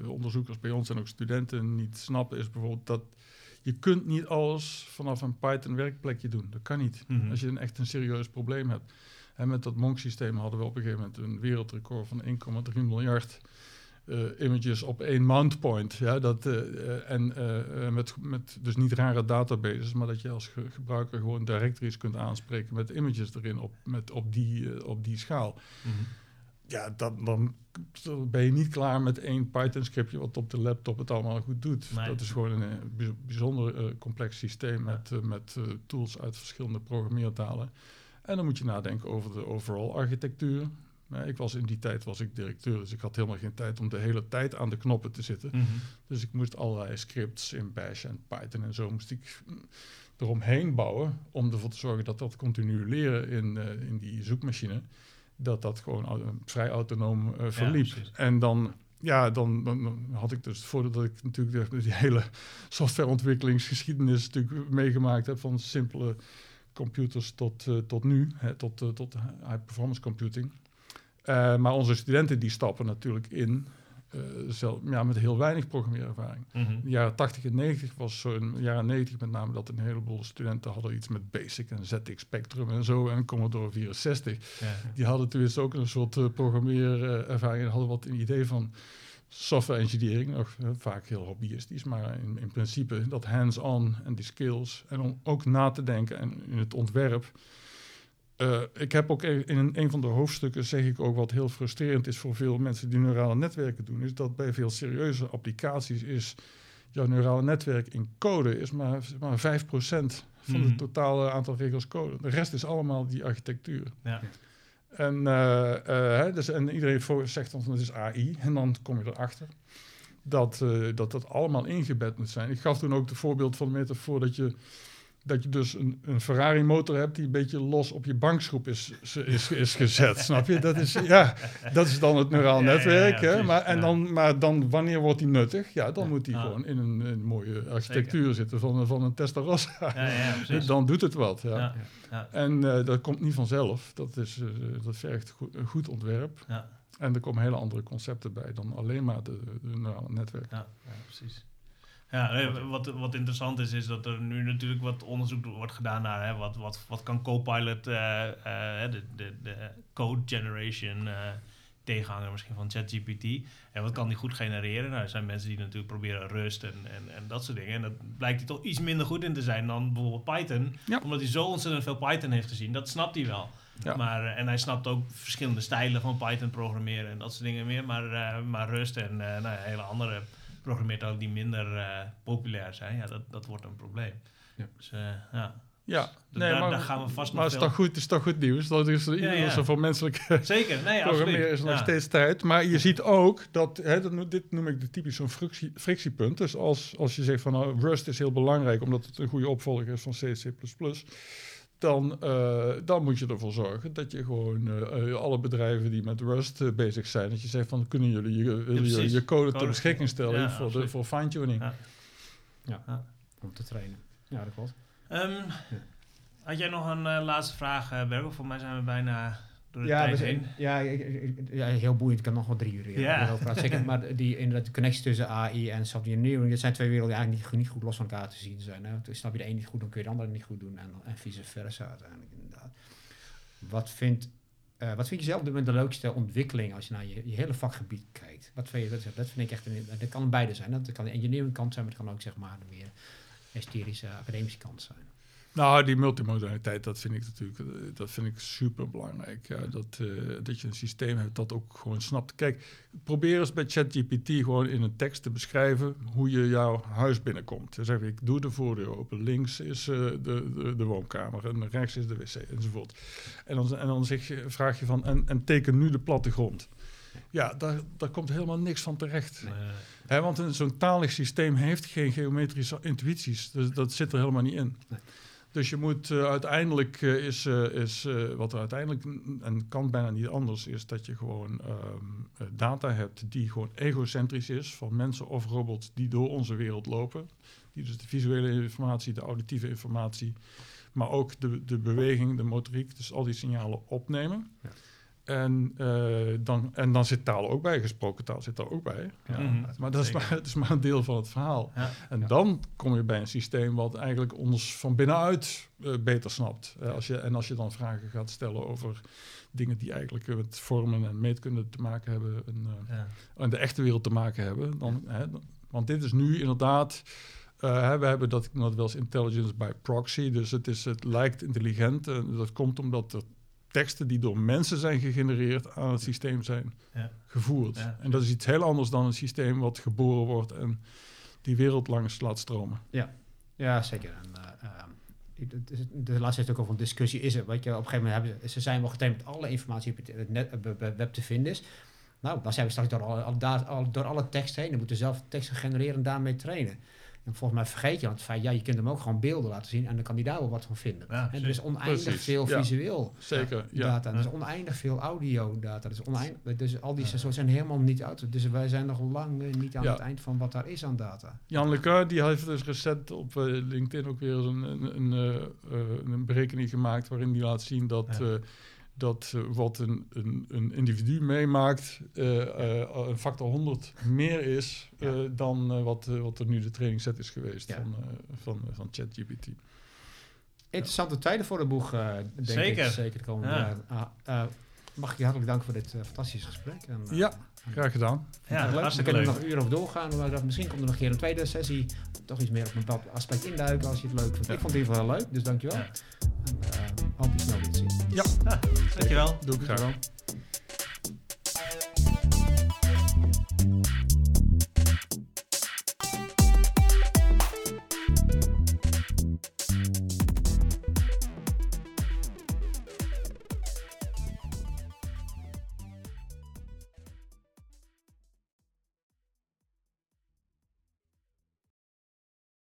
uh, onderzoekers bij ons en ook studenten niet snappen... is bijvoorbeeld dat je kunt niet alles vanaf een Python-werkplekje doen. Dat kan niet, mm-hmm. als je een, echt een serieus probleem hebt. En met dat Monk-systeem hadden we op een gegeven moment een wereldrecord van één komma drie miljard... Uh, images op één mount point. Ja, dat, uh, uh, en uh, met, met dus niet rare databases, maar dat je als ge- gebruiker gewoon directories kunt aanspreken met images erin op, met, op, die, uh, op die schaal. Mm-hmm. Ja, dat, dan ben je niet klaar met één Python-scriptje wat op de laptop het allemaal goed doet. Nee. Dat is gewoon een uh, bijzonder uh, complex systeem met, ja. uh, met uh, tools uit verschillende programmeertalen. En dan moet je nadenken over de overall architectuur. Ik was in die tijd was ik directeur, dus ik had helemaal geen tijd om de hele tijd aan de knoppen te zitten. Mm-hmm. Dus ik moest allerlei scripts in Bash en Python en zo moest ik eromheen bouwen om ervoor te zorgen dat dat continu leren in, uh, in die zoekmachine, dat dat gewoon au- vrij autonoom uh, verliep. Ja, en dan, ja, dan, dan had ik dus het voordeel dat ik natuurlijk de, die hele softwareontwikkelingsgeschiedenis natuurlijk meegemaakt heb van simpele computers tot, uh, tot nu, hè, tot, uh, tot high-performance computing. Uh, maar onze studenten die stappen natuurlijk in, uh, zelf, ja, met heel weinig programmeerervaring. Mm-hmm. In de jaren tachtig en negentig was zo, in de jaren negentig met name, dat een heleboel studenten hadden iets met BASIC en Z X Spectrum en zo, en Commodore vierenzestig. Ja, ja. Die hadden tenminste ook een soort uh, programmeerervaring en hadden wat een idee van software engineering, nog uh, vaak heel hobbyistisch, maar in, in principe dat hands-on en die skills, en om ook na te denken en in het ontwerp. Uh, ik heb ook e- in een, een van de hoofdstukken zeg ik ook wat heel frustrerend is voor veel mensen die neurale netwerken doen, is dat bij veel serieuze applicaties is jouw neurale netwerk in code is maar, maar vijf procent van mm. het totale aantal regels code. De rest is allemaal die architectuur. Ja. En, uh, uh, dus, en iedereen voor, zegt dan van het is A I en dan kom je erachter. Dat, uh, dat dat allemaal ingebed moet zijn. Ik gaf toen ook het voorbeeld van de metafoor dat je dat je dus een, een Ferrari motor hebt die een beetje los op je bankschroep is, is, is gezet, snap je? Dat is, ja, dat is dan het neuraal netwerk. Ja, ja, ja, hè? Maar, en ja. dan, maar dan, wanneer wordt die nuttig? Ja, dan ja. moet die ah. gewoon in een, een mooie architectuur Zeker. zitten van, van een Testarossa. Ja, ja, dan doet het wat. Ja. Ja, ja. En uh, dat komt niet vanzelf. Dat, is, uh, dat vergt goed, een goed ontwerp. Ja. En er komen hele andere concepten bij dan alleen maar de, de neurale netwerk. Ja, ja precies. Ja, wat, wat interessant is, is dat er nu natuurlijk wat onderzoek wordt gedaan naar hè, wat, wat, wat kan Copilot, uh, uh, de, de, de code generation uh, tegenhanger misschien van ChatGPT, en wat kan die goed genereren? Nou, er zijn mensen die natuurlijk proberen Rust en, en, en dat soort dingen, en dat blijkt hij toch iets minder goed in te zijn dan bijvoorbeeld Python, ja. omdat hij zo ontzettend veel Python heeft gezien, dat snapt hij wel. Ja. Maar, en hij snapt ook verschillende stijlen van Python programmeren en dat soort dingen meer, maar, uh, maar Rust en uh, nou, hele andere programmeertalen die minder uh, populair zijn, ja, dat, dat wordt een probleem. Ja. Dus, uh, ja. ja dus nee, daar, maar, daar gaan we vast maar nog veel... Maar het is toch goed nieuws? Dat is er ja, ja. voor menselijke Zeker. Nee, programmeren is ja. nog steeds tijd. Maar je ziet ook, dat, hè, dat dit noem ik de typisch zo'n frictie, frictiepunt. Dus als, als je zegt van nou, Rust is heel belangrijk, omdat het een goede opvolger is van C, C plus plus. Dan, uh, dan moet je ervoor zorgen dat je gewoon uh, alle bedrijven die met Rust uh, bezig zijn, dat je zegt van kunnen jullie je, ja, je, je code ter beschikking stellen ja, voor, de, voor fine-tuning. Ja. Ja. Ja, om te trainen. Ja, dat klopt. Um, ja. Had jij nog een uh, laatste vraag, uh, Bergo? Voor mij zijn we bijna door de ja, tijd heen. Ja, ja, heel boeiend. Ik kan nog wel drie uur ja. over praten. Zeker, maar die, inderdaad, de connectie tussen A I en software engineering, dat zijn twee werelden die eigenlijk niet, niet goed los van elkaar te zien zijn. Hè? Toen snap je de een niet goed, dan kun je de andere niet goed doen. En, en vice versa uiteindelijk, inderdaad. Wat vind, uh, wat vind je zelf de, de leukste ontwikkeling als je naar je, je hele vakgebied kijkt? Wat vind je, dat, dat vind ik echt, een, dat kan beide zijn. Hè? Dat kan de engineering kant zijn, maar het kan ook zeg maar de meer hysterische academische kant zijn. Nou, die multimodaliteit, dat vind ik natuurlijk dat vind ik superbelangrijk. Ja, dat, uh, dat je een systeem hebt dat ook gewoon snapt. Kijk, probeer eens bij ChatGPT gewoon in een tekst te beschrijven hoe je jouw huis binnenkomt. Dan zeg je, ik doe de voordeur open, links is uh, de, de, de woonkamer en rechts is de wc enzovoort. En dan, en dan zeg je, vraag je van, en, en teken nu de plattegrond. Ja, daar, daar komt helemaal niks van terecht. Nee. He, want zo'n talig systeem heeft geen geometrische intuïties. Dus dat zit er helemaal niet in. Nee. Dus je moet uh, uiteindelijk, uh, is, uh, is uh, wat er uiteindelijk, en kan bijna niet anders, is dat je gewoon um, data hebt die gewoon egocentrisch is van mensen of robots die door onze wereld lopen. Die dus de visuele informatie, de auditieve informatie, maar ook de, de beweging, de motoriek, dus al die signalen opnemen. Ja. En, uh, dan, en dan zit taal ook bij, gesproken taal zit daar ook bij. Ja, mm-hmm. Maar dat is maar, het is maar een deel van het verhaal. Ja. En ja. dan kom je bij een systeem wat eigenlijk ons van binnenuit uh, beter snapt. Uh, als je, en als je dan vragen gaat stellen over dingen die eigenlijk met vormen en meetkunde te maken hebben. En, uh, ja. en de echte wereld te maken hebben. Dan, hè, want dit is nu inderdaad... Uh, we hebben dat, dat wel eens intelligence by proxy. Dus het, is, het lijkt intelligent. En dat komt omdat... er teksten die door mensen zijn gegenereerd aan het systeem zijn ja. gevoerd. Ja. En dat is iets heel anders dan een systeem wat geboren wordt en die wereld langs laat stromen. Ja, ja zeker. En, uh, uh, de laatste is ook over een discussie is er. Weet je, op een gegeven moment hebben, ze zijn wel getraind met alle informatie die op het net, op het web te vinden is. Nou, dan zijn we straks door alle, da- al, door alle tekst heen. Dan moeten we zelf teksten genereren en daarmee trainen. En volgens mij vergeet je want feit, ja, je kunt hem ook gewoon beelden laten zien en dan kan hij daar wel wat van vinden. Ja, en er is oneindig precies. veel visueel ja, zeker, ja. data, er is oneindig veel audio data, dus oneindig, dus al die ja. sensoren zijn helemaal niet uit. Dus wij zijn nog lang niet aan ja. het eind van wat daar is aan data. Yann LeCun die heeft dus recent op uh, LinkedIn ook weer een, een, een, uh, een berekening gemaakt waarin die laat zien dat... Ja. Uh, dat uh, wat een, een, een individu meemaakt, uh, uh, een factor honderd meer is uh, ja. dan uh, wat, uh, wat er nu de trainingsset is geweest ja. van, uh, van, uh, van ChatGPT. Interessante ja. tijden voor de boeg, uh, denk zeker. ik. Zeker. Komen ja. uh, uh, mag ik je hartelijk danken voor dit uh, fantastische gesprek. En, uh, ja, graag gedaan. Ja, leuk. We kunnen er nog een uur over doorgaan. Maar dat, misschien komt er nog een keer een tweede sessie. Toch iets meer op een bepaald aspect induiken als je het leuk vindt. Ja. Ik vond het in ieder geval heel leuk, dus dankjewel. Ja. En, uh, hoop je snel weer te zien. Ja, ja dankjewel. Doe ik graag.